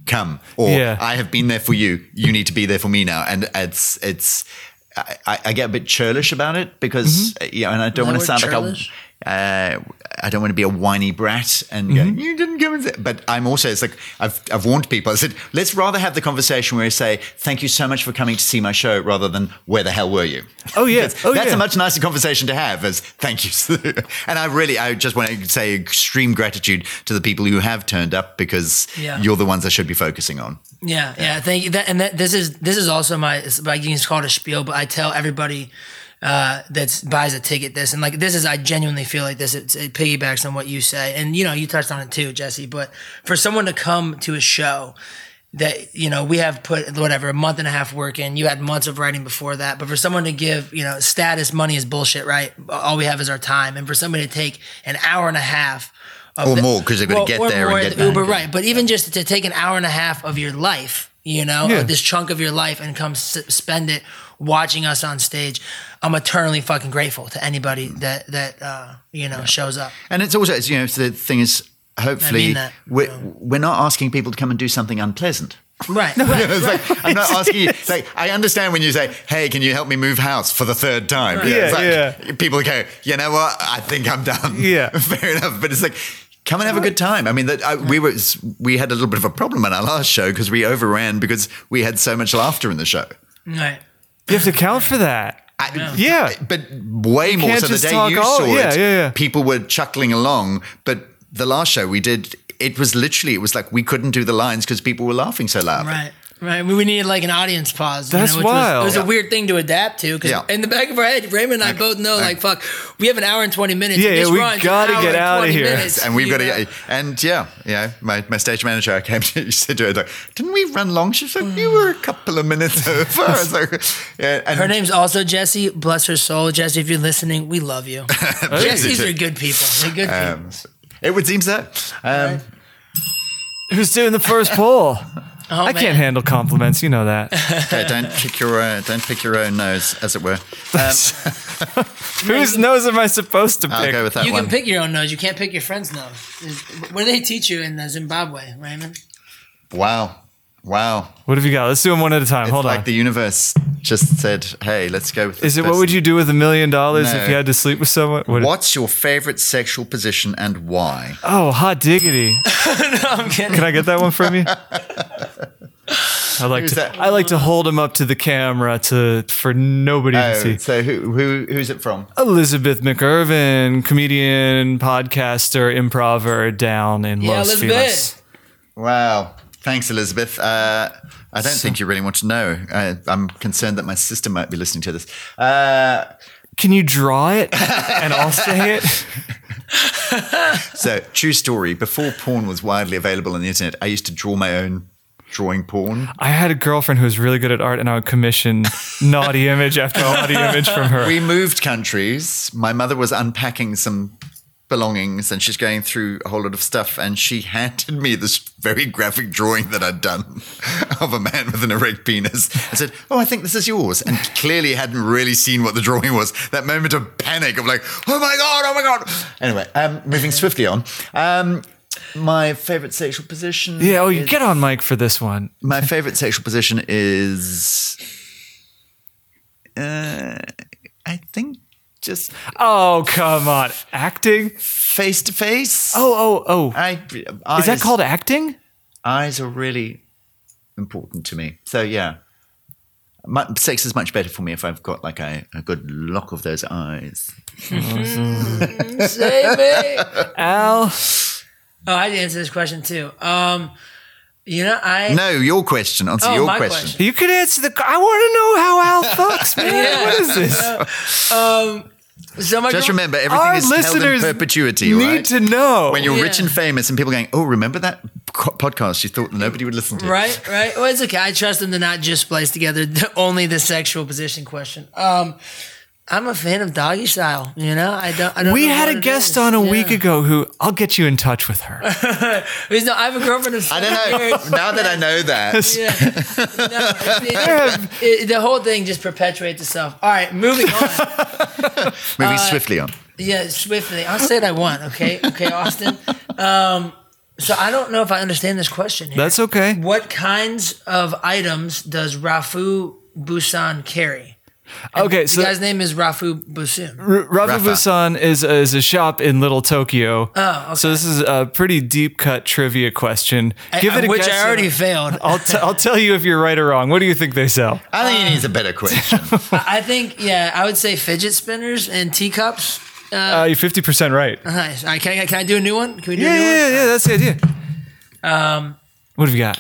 come. Or yeah. I have been there for you. You need to be there for me now. And it's it's I, I get a bit churlish about it because mm-hmm. yeah, and I don't want to sound churlish? like a. Uh, I don't want to be a whiny brat and mm-hmm. go, you didn't come. But I'm also, it's like, I've I've warned people. I said, let's rather have the conversation where I say, thank you so much for coming to see my show rather than where the hell were you? Oh, yeah. that's oh, that's yeah. a much nicer conversation to have as thank you. And I really, I just want to say extreme gratitude to the people who have turned up because yeah. you're the ones I should be focusing on. Yeah, yeah. yeah thank you. That, and that, this is this is also my, like you can call it a spiel, but I tell everybody, Uh, that buys a ticket. This and like this is I genuinely feel like this. It, it piggybacks on what you say, and you know you touched on it too, Jesse. But for someone to come to a show that you know we have put whatever a month and a half work in, you had months of writing before that. But for someone to give you know status, money is bullshit, right? All we have is our time, and for somebody to take an hour and a half. Or the, more because they're going to get there and get the Uber, right? But even just to take an hour and a half of your life, you know, yeah. this chunk of your life, and come s- spend it watching us on stage. I'm eternally fucking grateful to anybody that that uh, you know yeah. shows up. And it's also it's, you know the thing is hopefully I mean that, we're you know. we're not asking people to come and do something unpleasant. Right. No, right, it's right. Like, I'm not asking you. Like, I understand when you say, "Hey, can you help me move house for the third time?" Right. Yeah, yeah, it's like, yeah. People go, "You know what? I think I'm done." Yeah. Fair enough. But it's like, come and have a good time. I mean, that I, we were we had a little bit of a problem in our last show because we overran because we had so much laughter in the show. Right. You have to account for that. I, yeah. yeah. But way you more so the day you all, saw yeah, it, yeah, yeah. people were chuckling along. But the last show we did. It was literally, it was like we couldn't do the lines because people were laughing so loud. Right, right. We needed like an audience pause. That's you know, which wild. Was, it was yeah. a weird thing to adapt to because yeah. in the back of our head, Raymond and I okay. both know okay. like, fuck, we have an hour and twenty minutes. Yeah, yeah we got to get out of here. Minutes, and we've got to, and yeah, yeah. My, my stage manager, I came to, she said to her, like, didn't we run long? She's like, mm. you were a couple of minutes over. I was like, yeah, and her name's also Jesse, bless her soul. Jesse, if you're listening, we love you. Jessies are good people. They're good um, people. So, It would seem so. Um, right. Who's doing the first poll? oh, I can't man. handle compliments. You know that. Okay, don't pick your uh, don't pick your own nose, as it were. Um, Whose nose am I supposed to pick? I'll go with that you one. Can pick your own nose. You can't pick your friend's nose. What do they teach you in Zimbabwe, Raymond? Wow, wow. What have you got? Let's do them one at a time. It's Hold like on. Like the universe just said, "Hey, let's go." With Is it person. What would you do with a million dollars if you had to sleep with someone? What What's it? Your favorite sexual position and why? Oh, hot diggity! No, I'm kidding. Can I get that one from you? I like who's to. That? I like to hold him up to the camera to for nobody oh, to see. So who who who's it from? Elizabeth McIrvin, comedian, podcaster, improver, down in yeah, Los Feliz. Wow. Thanks, Elizabeth. Uh, I don't so, think you really want to know. I, I'm concerned that my sister might be listening to this. Uh, Can you draw it and I'll say it? So, true story. Before porn was widely available on the internet, I used to draw my own drawing porn. I had a girlfriend who was really good at art, and I would commission naughty image after naughty image from her. We moved countries. My mother was unpacking some belongings, and she's going through a whole lot of stuff, and she handed me this very graphic drawing that I'd done of a man with an erect penis. I said, "Oh, I think this is yours," and clearly hadn't really seen what the drawing was. That moment of panic of like, "Oh my god, oh my god!" Anyway, um, moving swiftly on. Um, my favorite sexual position. Yeah, oh, you is, get on mic for this one. My favorite sexual position is, uh, I think. Just oh come on, acting face to face. Oh oh oh, I, eyes, is that called acting? Eyes are really important to me. So yeah, my, sex is much better for me if I've got like a, a good lock of those eyes. Mm-hmm. Save me, Al. Oh, I didn't answer this question too. Um, you know I no your question. Answer oh, your my question. question. You could answer the. I want to know how Al fucks, man. Yeah. What is this? Uh, um. So just girl- remember, everything Our is held in perpetuity, right? Need to know. When you're yeah. rich and famous and people going, oh, remember that co- podcast you thought nobody would listen to? Right, right. Well, it's okay. I trust them to not just place together only the sexual position question. Um, I'm a fan of doggy style, you know? I don't. I don't we know had a guest is. on a yeah. week ago who, I'll get you in touch with her. No, I have a girlfriend of I don't know. Years. Now that I know that. Yeah. No, it, it, it, it, the whole thing just perpetuates itself. All right, moving on. moving uh, swiftly on. Yeah, swiftly. I'll say what I want, okay? Okay, Austin. Um, so I don't know if I understand this question here. That's okay. What kinds of items does Rafu Bussan carry? And okay, the so the guy's name is Rafu Bussan. R- Rafu Bussan is is a shop in Little Tokyo. Oh, okay. So this is a pretty deep cut trivia question. I, Give it a which guess I already and, failed. I'll t- I'll tell you if you're right or wrong. What do you think they sell? I think um, it needs a better question. I think yeah, I would say fidget spinners and teacups. Uh, uh, you're fifty percent right. Nice. All right, can I can I do a new one? Can we do yeah, a new yeah, one? Yeah, yeah, that's the idea. Um, what have you got?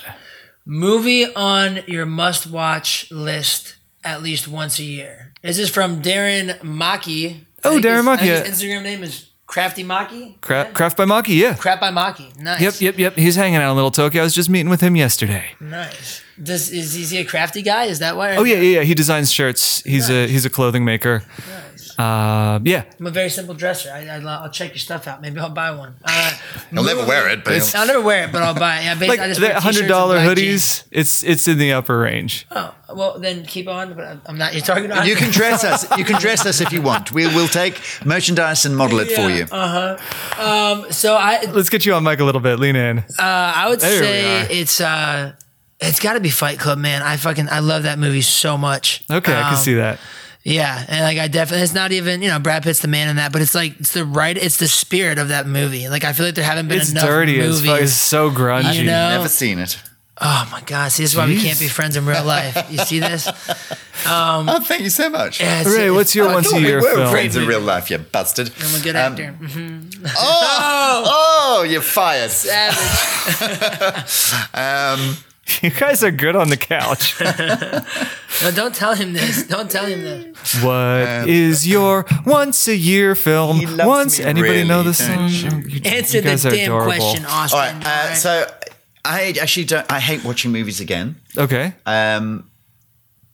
Movie on your must-watch list. At least once a year. This is from Darren Maki. Oh, Darren Maki. His Instagram name is Crafty Maki. Cra- yeah. Craft by Maki, yeah. Craft by Maki. Nice. Yep, yep, yep. He's hanging out in Little Tokyo. I was just meeting with him yesterday. Nice. Does is, is he a crafty guy? Is that why? Oh yeah, yeah, yeah. He designs shirts. He's nice. a he's a clothing maker. Nice. Uh, yeah. I'm a very simple dresser. I, I, I'll check your stuff out. Maybe I'll buy one. Uh, I'll never wear it, but I'll never wear it, but I'll buy it. Yeah, like I just the hundred dollar hoodies. Jeans. It's it's in the upper range. Oh. Well, then keep on, but I'm not. You're talking about. You can dress us. You can dress us if you want. We will take merchandise and model it yeah, for you. Uh huh. Um, so I let's get you on mic a little bit. Lean in. Uh, I would there say it's uh, it's got to be Fight Club, man. I fucking I love that movie so much. Okay, um, I can see that. Yeah, and like I definitely, it's not even, you know, Brad Pitt's the man in that, but it's like, it's the right, it's the spirit of that movie. Like I feel like there haven't been it's enough dirty movies. It's dirty. It's so grungy. You know? Never seen it. Oh my God! See, this is why Jeez. we can't be friends in real life. You see this? Um, oh, thank you so much. Yeah, Ray, it's, what's your oh, once a year film? We were friends in real life, you bastard. I'm a good um, actor. Mm-hmm. Oh, oh, you're fired. Savage. um, you guys are good on the couch. No, don't tell him this. Don't tell him this. What um, is your once a year film? Once anybody really, know the song? You, Answer you the damn adorable. question, Austin. All right. Uh, all right. So. I actually don't. I hate watching movies again. Okay. Um,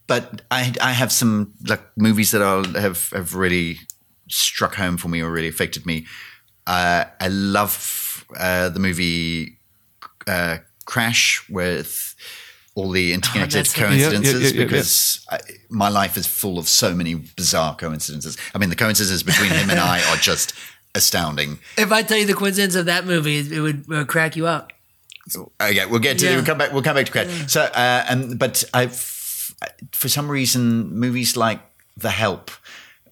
but I I have some like movies that I'll have have really struck home for me or really affected me. Uh, I love uh, the movie uh, Crash with all the interconnected oh, coincidences yeah, yeah, yeah, yeah, because yeah. I, my life is full of so many bizarre coincidences. I mean, the coincidences between him and I are just astounding. If I tell you the coincidence of that movie, it would, it would crack you up. Okay, we'll get to yeah. we'll come back. We'll come back to Crash. Yeah. So, uh, um, but I, for some reason, movies like The Help,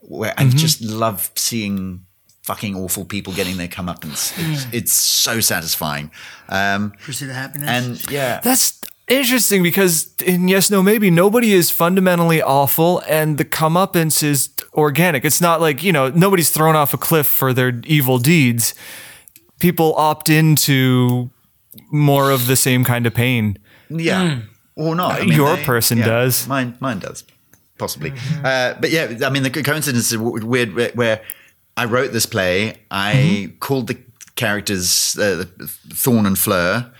where mm-hmm. I just love seeing fucking awful people getting their comeuppance. It's, mm. it's so satisfying. Um, Pursuit of Happiness, and yeah, that's interesting because in Yes, No, Maybe, nobody is fundamentally awful, and the comeuppance is organic. It's not like, you know, nobody's thrown off a cliff for their evil deeds. People opt into more of the same kind of pain. Yeah. Mm. Or not. I mean, Your they, person yeah, does. Mine mine does, possibly. Mm-hmm. Uh, but yeah, I mean, the coincidence is weird where, where I wrote this play. I mm-hmm. called the characters uh, Thorn and Fleur,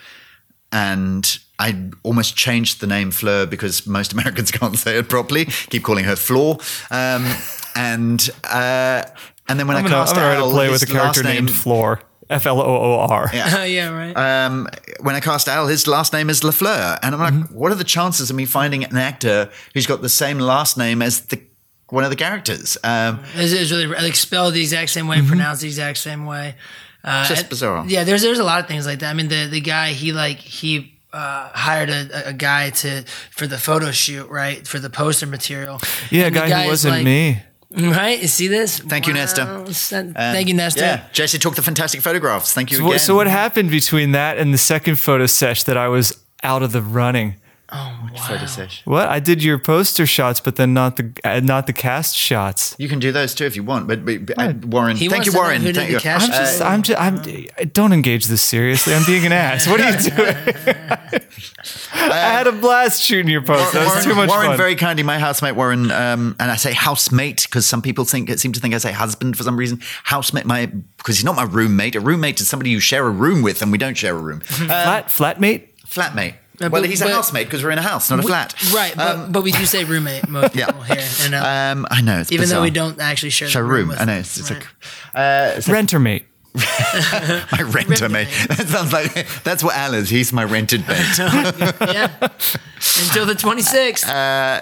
and I almost changed the name Fleur because most Americans can't say it properly. Keep calling her Floor. Um, and, uh, and then when I'm I cast gonna, I'm Al, a play with a character named name, Floor. F L O O R. Yeah, uh, yeah right. Um, when I cast Al, his last name is LaFleur. And I'm like, mm-hmm. what are the chances of me finding an actor who's got the same last name as the one of the characters? Um, it's, it's really like spelled the exact same way, mm-hmm. pronounced the exact same way. Uh, Just bizarre. And, yeah, there's there's a lot of things like that. I mean, the, the guy, he like, he... Uh, hired a, a guy to for the photo shoot, right? For the poster material. Yeah, and a guy, guy who wasn't like, me. Right? You see this? Thank wow. you, Nesta. Sen- uh, Thank you, Nesta. Yeah, Jesse took the fantastic photographs. Thank you so again. What, so what happened between that and the second photo sesh that I was out of the running? Oh, wow. Photo sesh. What? I did your poster shots, but then not the uh, not the cast shots. You can do those too if you want. But, but, but uh, Warren, he thank you, Warren. Who thank did you. The cast I'm just, uh, I'm just, I'm, I'm. Don't engage this seriously. I'm being an ass. What are you doing? I had a blast shooting your poster. That was too much Warren, fun. Warren, very kindly, my housemate Warren, um, and I say housemate because some people think seem to think I say husband for some reason. Housemate, my because he's not my roommate. A roommate is somebody you share a room with, and we don't share a room. Um, Flat, flatmate, flatmate. No, well, he's a housemate because we're in a house, not a we, flat. Right, um, but, but we do say roommate most yeah. people here. And, uh, um, I know, it's even bizarre. Though we don't actually share a room. With I know, it's, it's right. a uh, it's renter like, mate. My renter mate. That sounds like that's what Al is. He's my rented mate. Yeah, until the twenty sixth. Uh,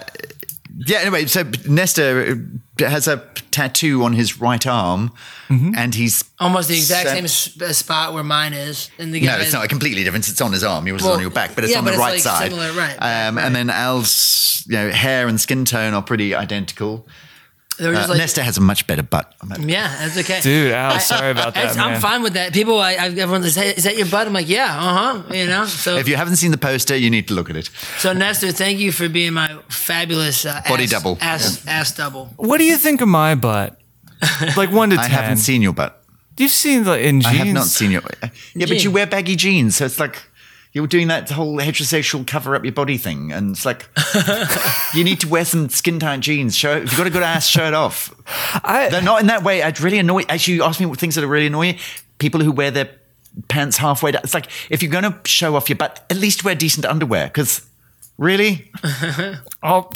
yeah. Anyway, so Nestor has a tattoo on his right arm, mm-hmm. and he's almost the exact sent- same s- spot where mine is. And the guy no, it's not completely different. It's on his arm. Yours well, is on your back, but it's yeah, on but the it's right like side. Similar, right, um, right. And then Al's, you know, hair and skin tone are pretty identical. Uh, like, Nesta has a much better butt. Yeah, that's okay, dude. Al, sorry about that. I, I'm man. Fine with that. People, I, I, everyone says, hey, "Is that your butt?" I'm like, "Yeah, uh huh." You know. So if you haven't seen the poster, you need to look at it. So Nesta, thank you for being my fabulous uh, body ass, double, ass, yeah. ass double. What do you think of my butt? Like one to ten. I haven't seen your butt. You've seen like in jeans. I have not seen your. Yeah, jeans. But you wear baggy jeans, so it's like. You're doing that whole heterosexual cover up your body thing, and it's like you need to wear some skin tight jeans. Show if you've got a good ass, show it off. I, They're not in that way. I'd really annoy. Actually, you asked me what things that are really annoying. People who wear their pants halfway down. It's like if you're going to show off your butt, at least wear decent underwear. Because really, I'll,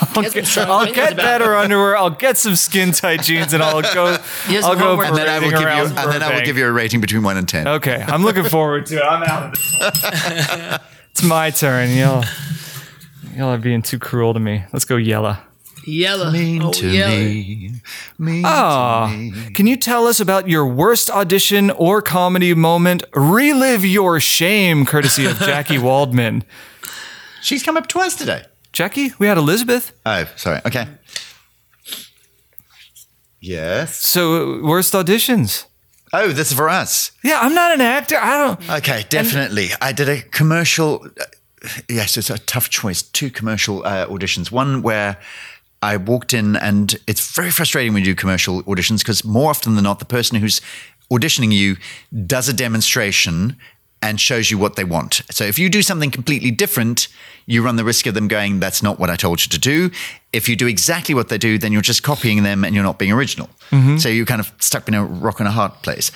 I'll get, I'll get better underwear. I'll get some skin tight jeans, and I'll go. I'll go for and then I will give you, and then I will give you a rating between one and ten. Okay, I'm looking forward to it. I'm out of this. It's my turn. Y'all, y'all are being too cruel to me. Let's go, Yella. Yella. Mean oh, to Yella. me. Mean oh, to me. Can you tell us about your worst audition or comedy moment? Relive your shame, courtesy of Jackie Waldman. She's come up twice today. Jackie, we had Elizabeth. Oh, sorry. Okay. Yes. So, worst auditions. Oh, this is for us. Yeah, I'm not an actor. I don't. Okay, definitely. And I did a commercial. Uh, yes, it's a tough choice. Two commercial uh, auditions. One where I walked in, and it's very frustrating when you do commercial auditions because more often than not, the person who's auditioning you does a demonstration and shows you what they want. So if you do something completely different, you run the risk of them going, that's not what I told you to do. If you do exactly what they do, then you're just copying them and you're not being original. Mm-hmm. So you're kind of stuck in a rock and a hard place.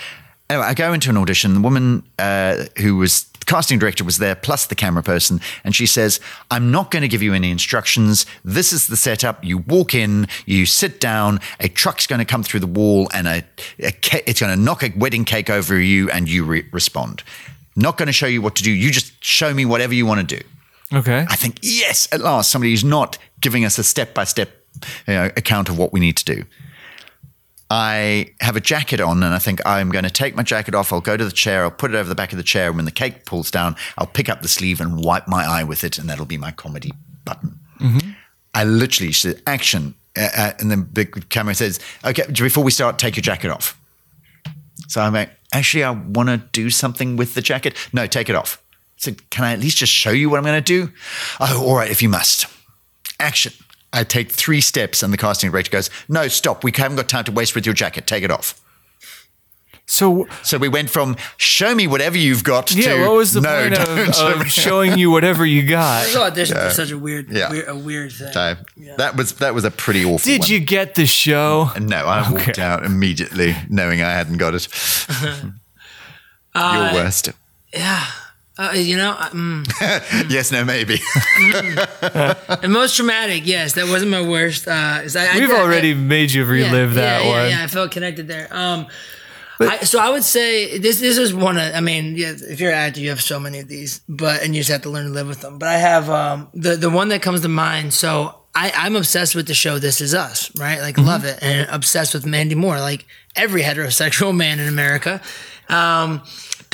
Anyway, I go into an audition. The woman uh, who was the casting director was there, plus the camera person. And she says, I'm not going to give you any instructions. This is the setup. You walk in, you sit down, a truck's going to come through the wall and a, a ca- it's going to knock a wedding cake over you and you re- respond. Not going to show you what to do. You just show me whatever you want to do. Okay. I think, yes, at last, somebody who's not giving us a step-by-step, you know, account of what we need to do. I have a jacket on and I think I'm going to take my jacket off. I'll go to the chair. I'll put it over the back of the chair. And when the cake pulls down, I'll pick up the sleeve and wipe my eye with it. And that'll be my comedy button. Mm-hmm. I literally said, action. Uh, uh, and then the camera says, okay, before we start, take your jacket off. So I'm like, actually, I want to do something with the jacket. No, take it off. So can I at least just show you what I'm going to do? Oh, all right, if you must. Action. I take three steps and the casting director goes, no, stop. We haven't got time to waste with your jacket. Take it off. So so we went from show me whatever you've got yeah, to Yeah, what was the no, point of, of showing you whatever you got? Those auditions yeah. are such a weird, yeah. weird, a weird thing. So yeah. That was that was a pretty awful Did one. You get the show? No, I okay. walked out immediately knowing I hadn't got it. uh, Your worst. Yeah. Uh, you know, um, yes, no, maybe. The most traumatic, yes, that wasn't my worst. Uh, is I, We've I, already I, made you relive yeah, that yeah, one. Yeah, yeah, I felt connected there. Um, I, so I would say this this is one of, I mean, yeah, if you're an actor, you have so many of these, but and you just have to learn to live with them. But I have um, the, the one that comes to mind. So I, I'm obsessed with the show This Is Us, right? Like, mm-hmm. love it. And obsessed with Mandy Moore, like every heterosexual man in America. Um,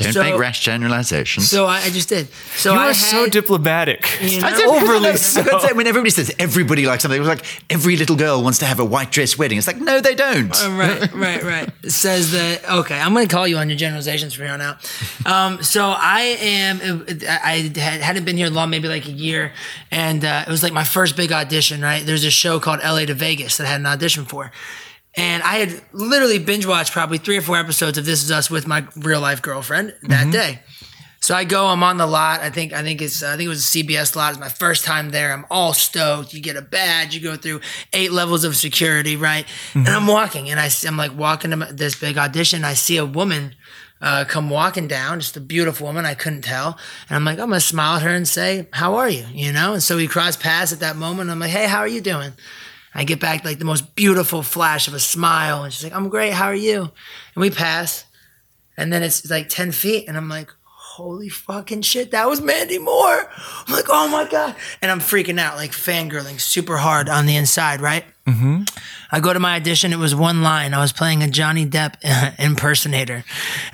Don't so, make rash generalizations. So I, I just did. So you I are had, so diplomatic. You know, overly so. When everybody says everybody likes something, it was like every little girl wants to have a white dress wedding. It's like, no, they don't. Uh, right, right, right. It says that, okay, I'm going to call you on your generalizations from here on out. Um, so I am, I hadn't been here long, maybe like a year. And uh, it was like my first big audition, right? There's a show called L A to Vegas that I had an audition for. And I had literally binge watched probably three or four episodes of This Is Us with my real life girlfriend that mm-hmm. day. So I go, I'm on the lot. I think I think it's I think it was a C B S lot. It's my first time there. I'm all stoked. You get a badge. You go through eight levels of security, right? Mm-hmm. And I'm walking, and I, I'm like walking to this big audition. I see a woman uh, come walking down, just a beautiful woman. I couldn't tell, and I'm like, I'm gonna smile at her and say, "How are you?" You know. And so we cross paths at that moment. I'm like, "Hey, how are you doing?" I get back like the most beautiful flash of a smile. And she's like, I'm great. How are you? And we pass. And then it's like ten feet. And I'm like, holy fucking shit. That was Mandy Moore. I'm like, oh my God. And I'm freaking out, like fangirling super hard on the inside, right? Mm-hmm. I go to my audition. It was one line. I was playing a Johnny Depp impersonator.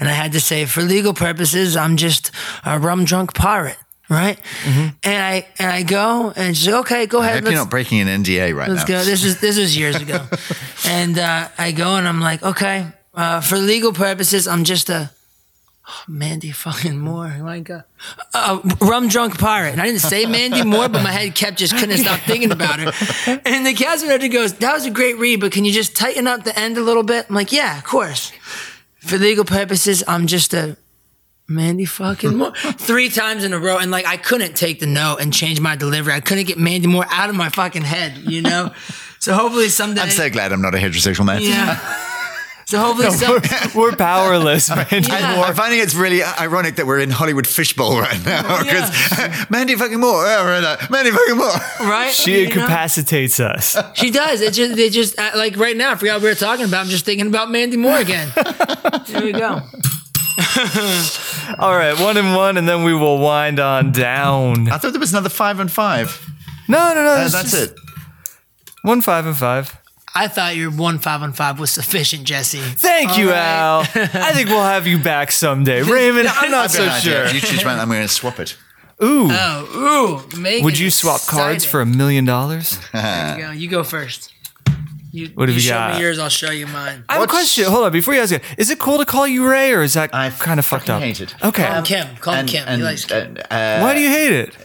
And I had to say, for legal purposes, I'm just a rum drunk pirate. Right, mm-hmm. and I and I go and she's like, okay, go ahead. I hope you're not breaking an N D A right let's now. Let's go. This is this was years ago, and uh, I go and I'm like, okay, uh, for legal purposes, I'm just a oh, Mandy fucking Moore, my God, a rum drunk pirate. And I didn't say Mandy Moore, but my head kept just couldn't stop thinking about her. And the casting director goes, that was a great read, but can you just tighten up the end a little bit? I'm like, yeah, of course. For legal purposes, I'm just a Mandy fucking Moore three times in a row, and like I couldn't take the note and change my delivery. I couldn't get Mandy Moore out of my fucking head, you know. So hopefully someday. I'm so glad I'm not a heterosexual man. Yeah. So hopefully no, some- we're, we're powerless. Mandy yeah. Moore. I'm finding it's really ironic that we're in Hollywood Fishbowl right now because yeah. Mandy fucking Moore, Mandy fucking Moore, right? She you incapacitates know? Us. She does. It just, they just like right now. I forgot what we were talking about. I'm just thinking about Mandy Moore again. There we go. All right, one and one, and then we will wind on down. I thought there was another five and five. No, no, no. Uh, that's it. One, five, and five. I thought your one, five, and five was sufficient, Jesse. Thank All you, right. Al. I think we'll have you back someday. Raymond, I'm not so sure. If you choose mine, I'm going to swap it. Ooh. Oh, ooh. Make Would you swap exciting. cards for a million dollars? There you go. You go first. You, what have you, you show got? me yours, I'll show you mine. I have What's, a question. Hold on, before you ask it, is it cool to call you Ray, or is that I kind of fucked up? I hate it. Okay, call him Kim. Call and, him Kim. And, he likes Kim. Uh, uh, Why do you hate it?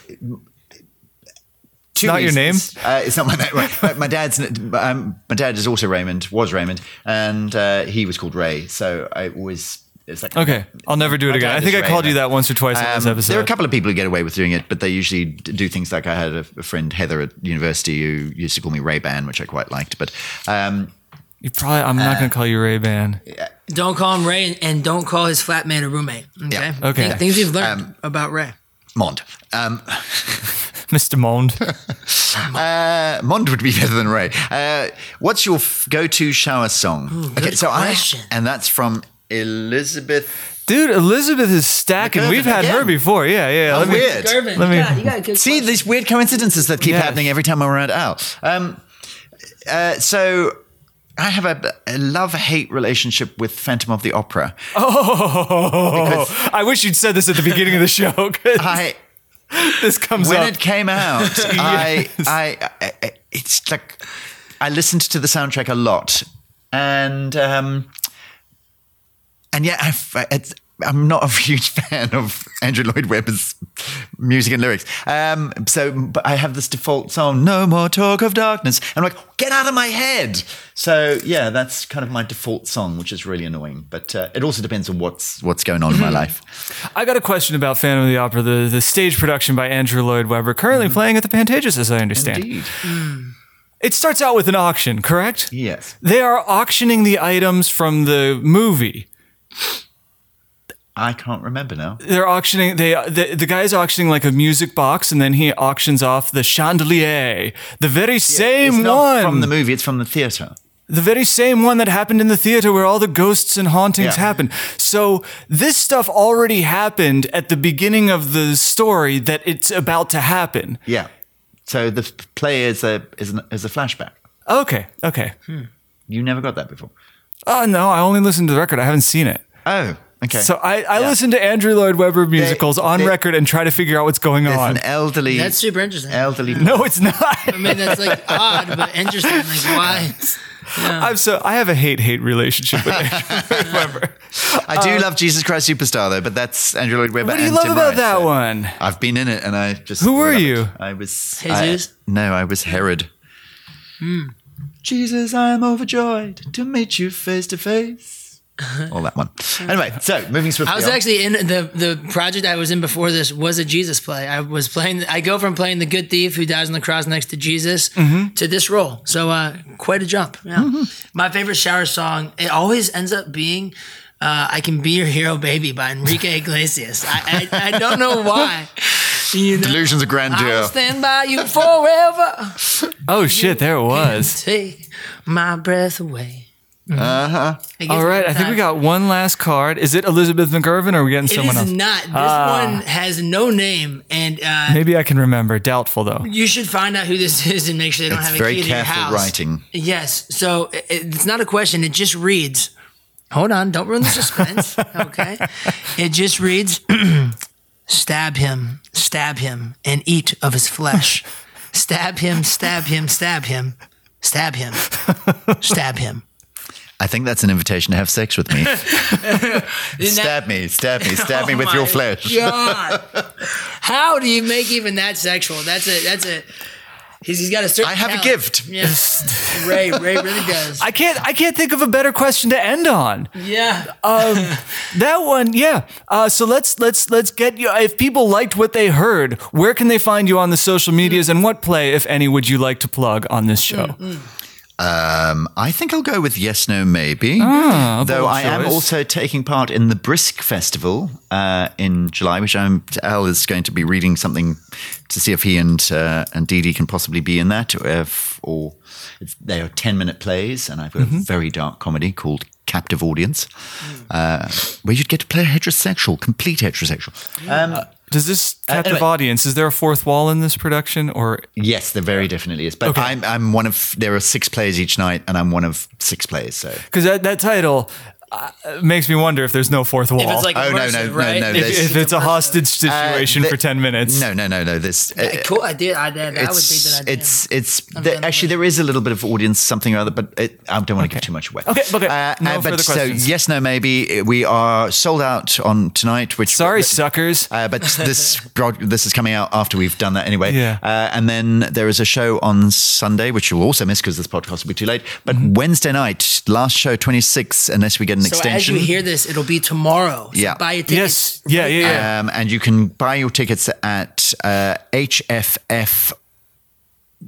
Two not reasons. Your name? Uh, it's not my name. Right. my dad's. Um, my dad is also Raymond. Was Raymond, and uh, he was called Ray. So I was. It's like okay, I'll never do it again. I think I called you that once or twice um, in this episode. There are a couple of people who get away with doing it, but they usually do things like I had a, a friend, Heather, at university who used to call me Ray-Ban, which I quite liked. But um, you probably I'm uh, not going to call you Ray-Ban. Don't call him Ray, and don't call his flatmate or roommate. Okay, yeah. okay. Things you've learned um, about Ray. Mond. Um, Mister Mond. uh, Mond would be better than Ray. Uh, what's your f- go-to shower song? Ooh, okay, so question. I and that's from. Elizabeth. Dude, Elizabeth is stacking. McGurvin. We've had Again. her before. Yeah, yeah. Let me, weird. Let me, yeah, you got a good see question. These weird coincidences that keep yeah. happening every time I'm around Al. Um, uh, so I have a, a love-hate relationship with Phantom of the Opera. Oh, I wish you'd said this at the beginning of the show. I this comes when up. it came out. I, yes. I, I, I, it's like I listened to the soundtrack a lot, and. Um, And yet, I've, I'm not a huge fan of Andrew Lloyd Webber's music and lyrics. Um, so, but I have this default song, No More Talk of Darkness. And I'm like, get out of my head. So, yeah, that's kind of my default song, which is really annoying. But uh, it also depends on what's what's going on mm-hmm. in my life. I got a question about Phantom of the Opera, the, the stage production by Andrew Lloyd Webber, currently mm-hmm. playing at the Pantages, as I understand. Indeed. Mm. It starts out with an auction, correct? Yes. They are auctioning the items from the movie. I can't remember now. They're auctioning. They the, the guy's auctioning like a music box, and then he auctions off the chandelier, the very yeah, same it's not one from the movie. It's from the theater. The very same one that happened in the theater where all the ghosts and hauntings yeah. happen. So this stuff already happened at the beginning of the story that it's about to happen. Yeah. So the play is a is, an, is a flashback. Okay. Okay. Hmm. You never got that before. Oh, no, I only listened to the record. I haven't seen it. Oh. Okay. So I, I yeah. listen to Andrew Lloyd Webber musicals they, on they, record and try to figure out what's going there's on. There's an elderly... That's super interesting. Elderly... No, it's not. I mean, that's like odd, but interesting. Like, why... Yeah. I'm so I have a hate hate relationship with Andrew Lloyd Webber. I do um, love Jesus Christ Superstar though, but that's Andrew Lloyd Webber. What do you and love Tim about Rice, that so one? I've been in it, and I just who were you? It. I was Jesus. I, no, I was Herod. Mm. Jesus, I am overjoyed to meet you face to face. All that one. Anyway, so moving swiftly. I was on. actually in the the project I was in before this was a Jesus play. I was playing. I go from playing the good thief who dies on the cross next to Jesus mm-hmm. to this role. So uh, quite a jump. Yeah. Mm-hmm. My favorite shower song. It always ends up being. Uh, I Can Be Your Hero, Baby by Enrique Iglesias. I, I, I don't know why. You know, Delusions of Grandeur. I'll stand by you forever. Oh, shit. There it was. Take my breath away. Mm-hmm. Uh-huh. All right. I think we got one last card. Is it Elizabeth McGurven or are we getting it someone else? It is not. This uh, one has no name. and uh, Maybe I can remember. Doubtful, though. You should find out who this is and make sure they don't it's have a key to your house. It's very careful writing. Yes. So it, it's not a question. It just reads. Hold on. Don't ruin the suspense. Okay. It just reads, stab him, stab him, and eat of his flesh. Stab him, stab him, stab him, stab him, stab him. I think that's an invitation to have sex with me. Stab me, stab me, stab oh me with your flesh. God. How do you make even that sexual? That's a, that's a, he's, he's got a certain I have talent. A gift. Yes. Ray, Ray really does. I can't, I can't think of a better question to end on. Yeah. Um, that one. Yeah. Uh, so let's, let's, let's get you, if people liked what they heard, where can they find you on the social medias mm. and what play, if any, would you like to plug on this show? Mm-mm. Um, I think I'll go with Yes, No, Maybe. Ah, Though I choice. am also taking part in the Brisk Festival uh, in July, which I'm Al is going to be reading something to see if he and uh, and Dee Dee can possibly be in that. If, or if they are ten minute plays, and I've got mm-hmm. a very dark comedy called Captive Audience, mm. uh, where you'd get to play a heterosexual, complete heterosexual. Um, uh, Does this captive uh, anyway, audience, is there a fourth wall in this production? Or yes, there very definitely is. But okay. I'm I'm one of, there are six plays each night and I'm one of six plays. So because that, that title uh, makes me wonder if there's no fourth wall. If it's like oh, immersive, no, no, right? no, no, If, if it's a hostage situation uh, the, for ten minutes. No, no, no, no. This uh, yeah, cool idea. I, that, that would be that idea. It's, it's, the, actually, there is a little bit of audience, something or other, but it, I don't want okay. to give too much away. Okay, okay. Uh, no uh, but further questions. So, Yes, No, Maybe. We are sold out on tonight, which. Sorry, but, suckers. Uh, but this this is coming out after we've done that anyway. Yeah. Uh, and then there is a show on Sunday, which you'll also miss because this podcast will be too late. But mm-hmm. Wednesday night, last show, twenty-sixth, unless we get an so extension. So, as you hear this, it'll be tomorrow. So yeah. Buy your tickets. Yes. Yeah, right yeah, yeah. Um, and you can buy your tickets at uh, H F F.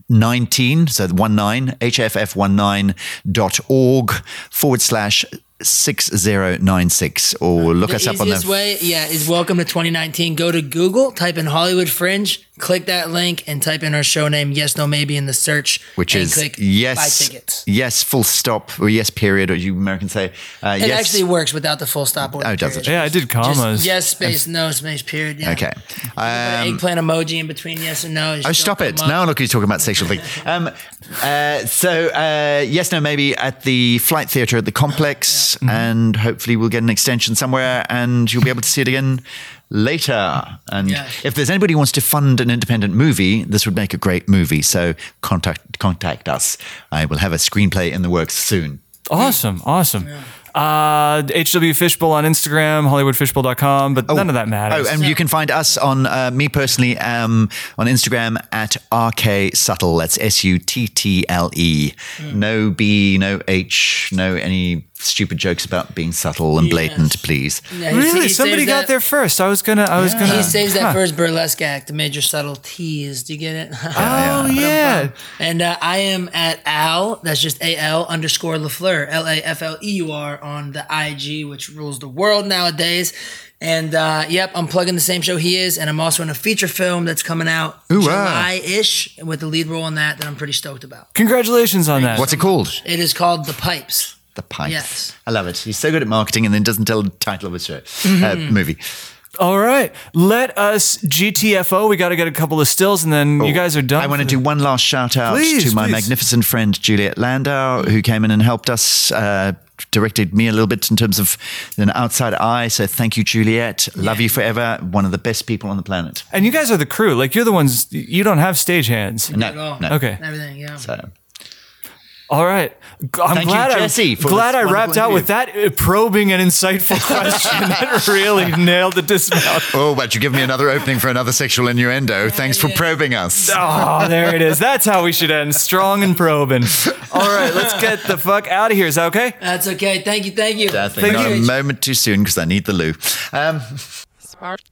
nineteen, so the one nine, H F F nineteen dot org forward slash six zero nine six, or look the us up on the easiest way, yeah, is welcome to twenty nineteen. Go to Google, type in Hollywood Fringe, click that link, and type in our show name, Yes, No, Maybe, in the search, which and is click yes, buy tickets. Yes, full stop, or yes, period, or you Americans say. Uh, it yes. actually works without the full stop. Or oh, does it? Yeah, I did commas. Just yes, space, and no, space, period. Yeah. Okay. Um, eggplant emoji in between yes and no. Oh, stop it. Up. Now look who's talking about sexual things. Um, uh, so, uh, Yes, No, Maybe at the Flight Theatre at the Complex. Yeah. Mm-hmm. And hopefully we'll get an extension somewhere and you'll be able to see it again later. And yeah. if there's anybody who wants to fund an independent movie, this would make a great movie. So contact contact us. I will have a screenplay in the works soon. Awesome. Awesome. Yeah. Uh, H W Fishbowl on Instagram, hollywood fishbowl dot com, but oh, none of that matters. Oh, and yeah. you can find us on, uh, me personally, um, on Instagram at R K Suttle. That's S U T T L E. Mm. No B, no H, no any stupid jokes about being subtle and blatant, yes. please. Yeah, really? Somebody got that. there first. I was gonna, I yeah. was gonna. He saves huh. that first burlesque act, the major subtle tease. Do you get it? Oh, yeah. yeah. And uh, I am at Al, that's just A-L underscore LaFleur, L A F L E U R on the I G, which rules the world nowadays. And uh, yep, I'm plugging the same show he is, and I'm also in a feature film that's coming out Ooh, July-ish wow. with the lead role on that that I'm pretty stoked about. Congratulations on Thanks that. What's so it called? Much. It is called The Pipes. The Pipes. Yes. I love it. He's so good at marketing and then doesn't tell the title of his show, mm-hmm. uh, movie. All right. Let us G T F O. We got to get a couple of stills and then oh, you guys are done. I want to do one last shout out please, to my please. magnificent friend, Juliet Landau, who came in and helped us uh, directed me a little bit in terms of an outside eye. So thank you, Juliet. Love yeah. you forever. One of the best people on the planet. And you guys are the crew. Like, you're the ones, you don't have stagehands. No, no. Okay. Everything, yeah. So. All right. I'm Thank glad you, Jesse, I, for glad I wrapped out with that probing and insightful question that really nailed the dismount. Oh, but you give me another opening for another sexual innuendo. Thanks for probing us. Oh, there it is. That's how we should end. Strong and probing. All right, let's get the fuck out of here. Is that okay? That's okay. Thank you. Thank you. Thank you. Not a moment too soon because I need the loo. Um, Smart.